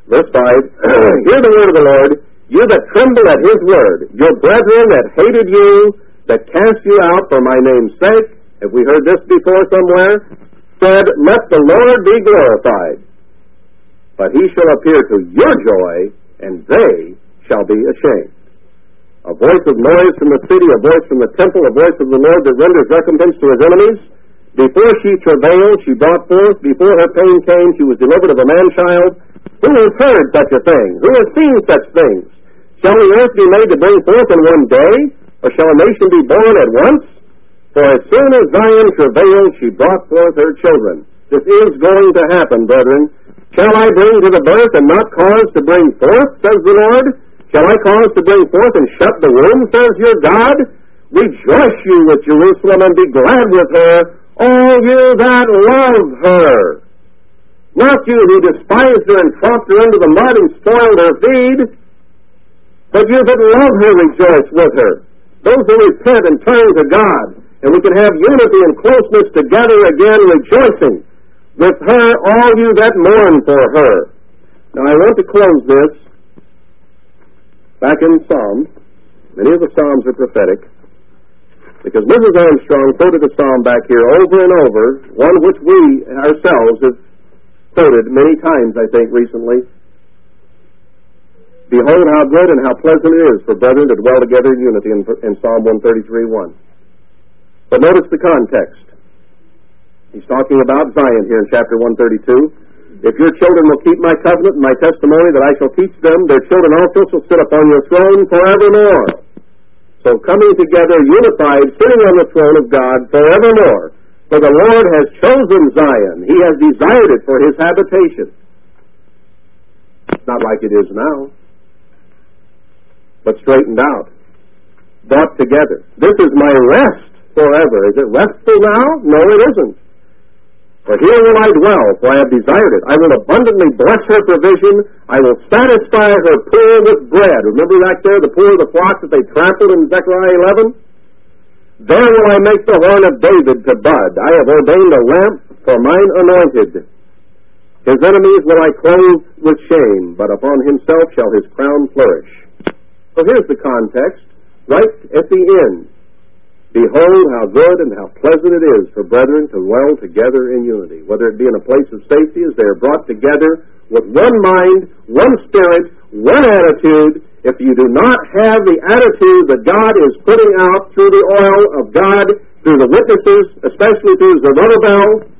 Verse five. Hear the word of the Lord, you that tremble at his word. Your brethren that hated you, that cast you out for my name's sake. Have we heard this before somewhere? Said, let the Lord be glorified. But he shall appear to your joy, and they shall be ashamed. A voice of noise from the city, a voice from the temple, a voice of the Lord that renders recompense to his enemies. Before she travailed, she brought forth. Before her pain came, she was delivered of a man-child. Who has heard such a thing? Who has seen such things? Shall the earth be made to bring forth in one day? Or shall a nation be born at once? For as soon as Zion travailed, she brought forth her children. This is going to happen, brethren. Shall I bring to the birth and not cause to bring forth, says the Lord? Shall I cause to bring forth and shut the womb, says your God? Rejoice you with Jerusalem, and be glad with her, all you that love her. Not you who despised her and tromped her into the mud and spoiled her feed, but you that love her, rejoice with her. Those who repent and turn to God, and we can have unity and closeness together again, rejoicing with her, all you that mourn for her. Now I want to close this. Back in Psalms, many of the Psalms are prophetic, because Missus Armstrong quoted a Psalm back here over and over, one which we ourselves have quoted many times, I think, recently. Behold how good and how pleasant it is for brethren to dwell together in unity, in, in Psalm one thirty-three, one. But notice the context. He's talking about Zion here in chapter one thirty-two. If your children will keep my covenant and my testimony that I shall teach them, their children also shall sit upon your throne forevermore. So coming together, unified, sitting on the throne of God forevermore. For the Lord has chosen Zion. He has desired it for his habitation. It's not like it is now, but straightened out, brought together. This is my rest forever. Is it restful now? No, it isn't. For here will I dwell, for I have desired it. I will abundantly bless her provision. I will satisfy her poor with bread. Remember back there, the poor of the flock that they trampled in Zechariah eleven? There will I make the horn of David to bud. I have ordained a lamp for mine anointed. His enemies will I clothe with shame, but upon himself shall his crown flourish. So here's the context, right at the end. Behold, how good and how pleasant it is for brethren to dwell together in unity, whether it be in a place of safety as they are brought together with one mind, one spirit, one attitude. If you do not have the attitude that God is putting out through the oil of God, through the witnesses, especially through Zerubbabel,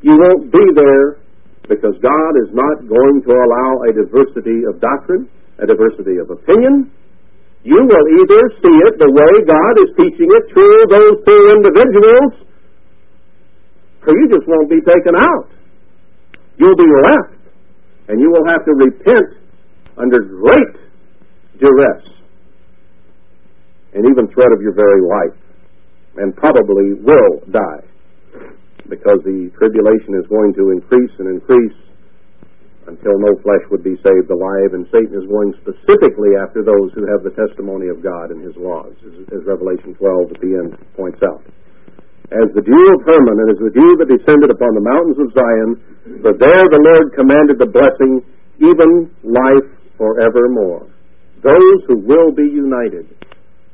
you won't be there, because God is not going to allow a diversity of doctrine, a diversity of opinion. You will either see it the way God is teaching it through those two individuals, or you just won't be taken out. You'll be left, and you will have to repent under great duress and even threat of your very life, and probably will die, because the tribulation is going to increase and increase until no flesh would be saved alive, and Satan is going specifically after those who have the testimony of God and his laws, as Revelation twelve at the end points out. As the dew of Hermon, and as the dew that descended upon the mountains of Zion, for there the Lord commanded the blessing, even life forevermore. Those who will be united,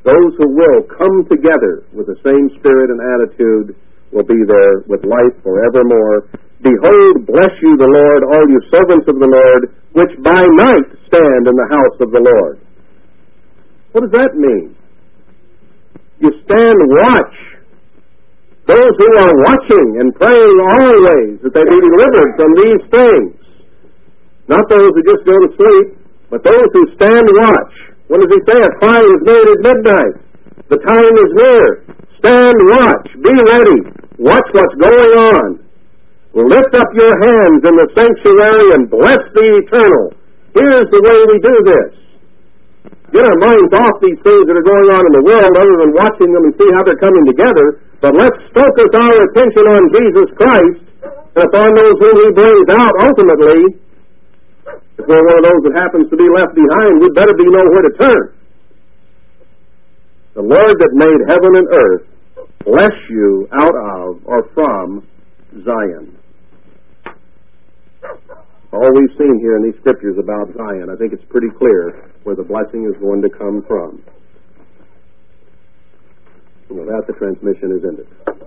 those who will come together with the same spirit and attitude, will be there with life forevermore. Behold, bless you the Lord, all you servants of the Lord, which by night stand in the house of the Lord. What does that mean? You stand watch. Those who are watching and praying always that they be delivered from these things. Not those who just go to sleep, but those who stand watch. What does he say? A cry is made at midnight. The time is near. Stand watch. Be ready. Watch what's going on. Lift up your hands in the sanctuary and bless the eternal. Here's the way we do this. Get our minds off these things that are going on in the world other than watching them and see how they're coming together, but let's focus our attention on Jesus Christ and upon those whom he brings out ultimately. If we're one of those that happens to be left behind, we'd better be nowhere to turn. The Lord that made heaven and earth bless you out of or from Zion. All we've seen here in these scriptures about Zion, I think it's pretty clear where the blessing is going to come from. And with that, the transmission is ended.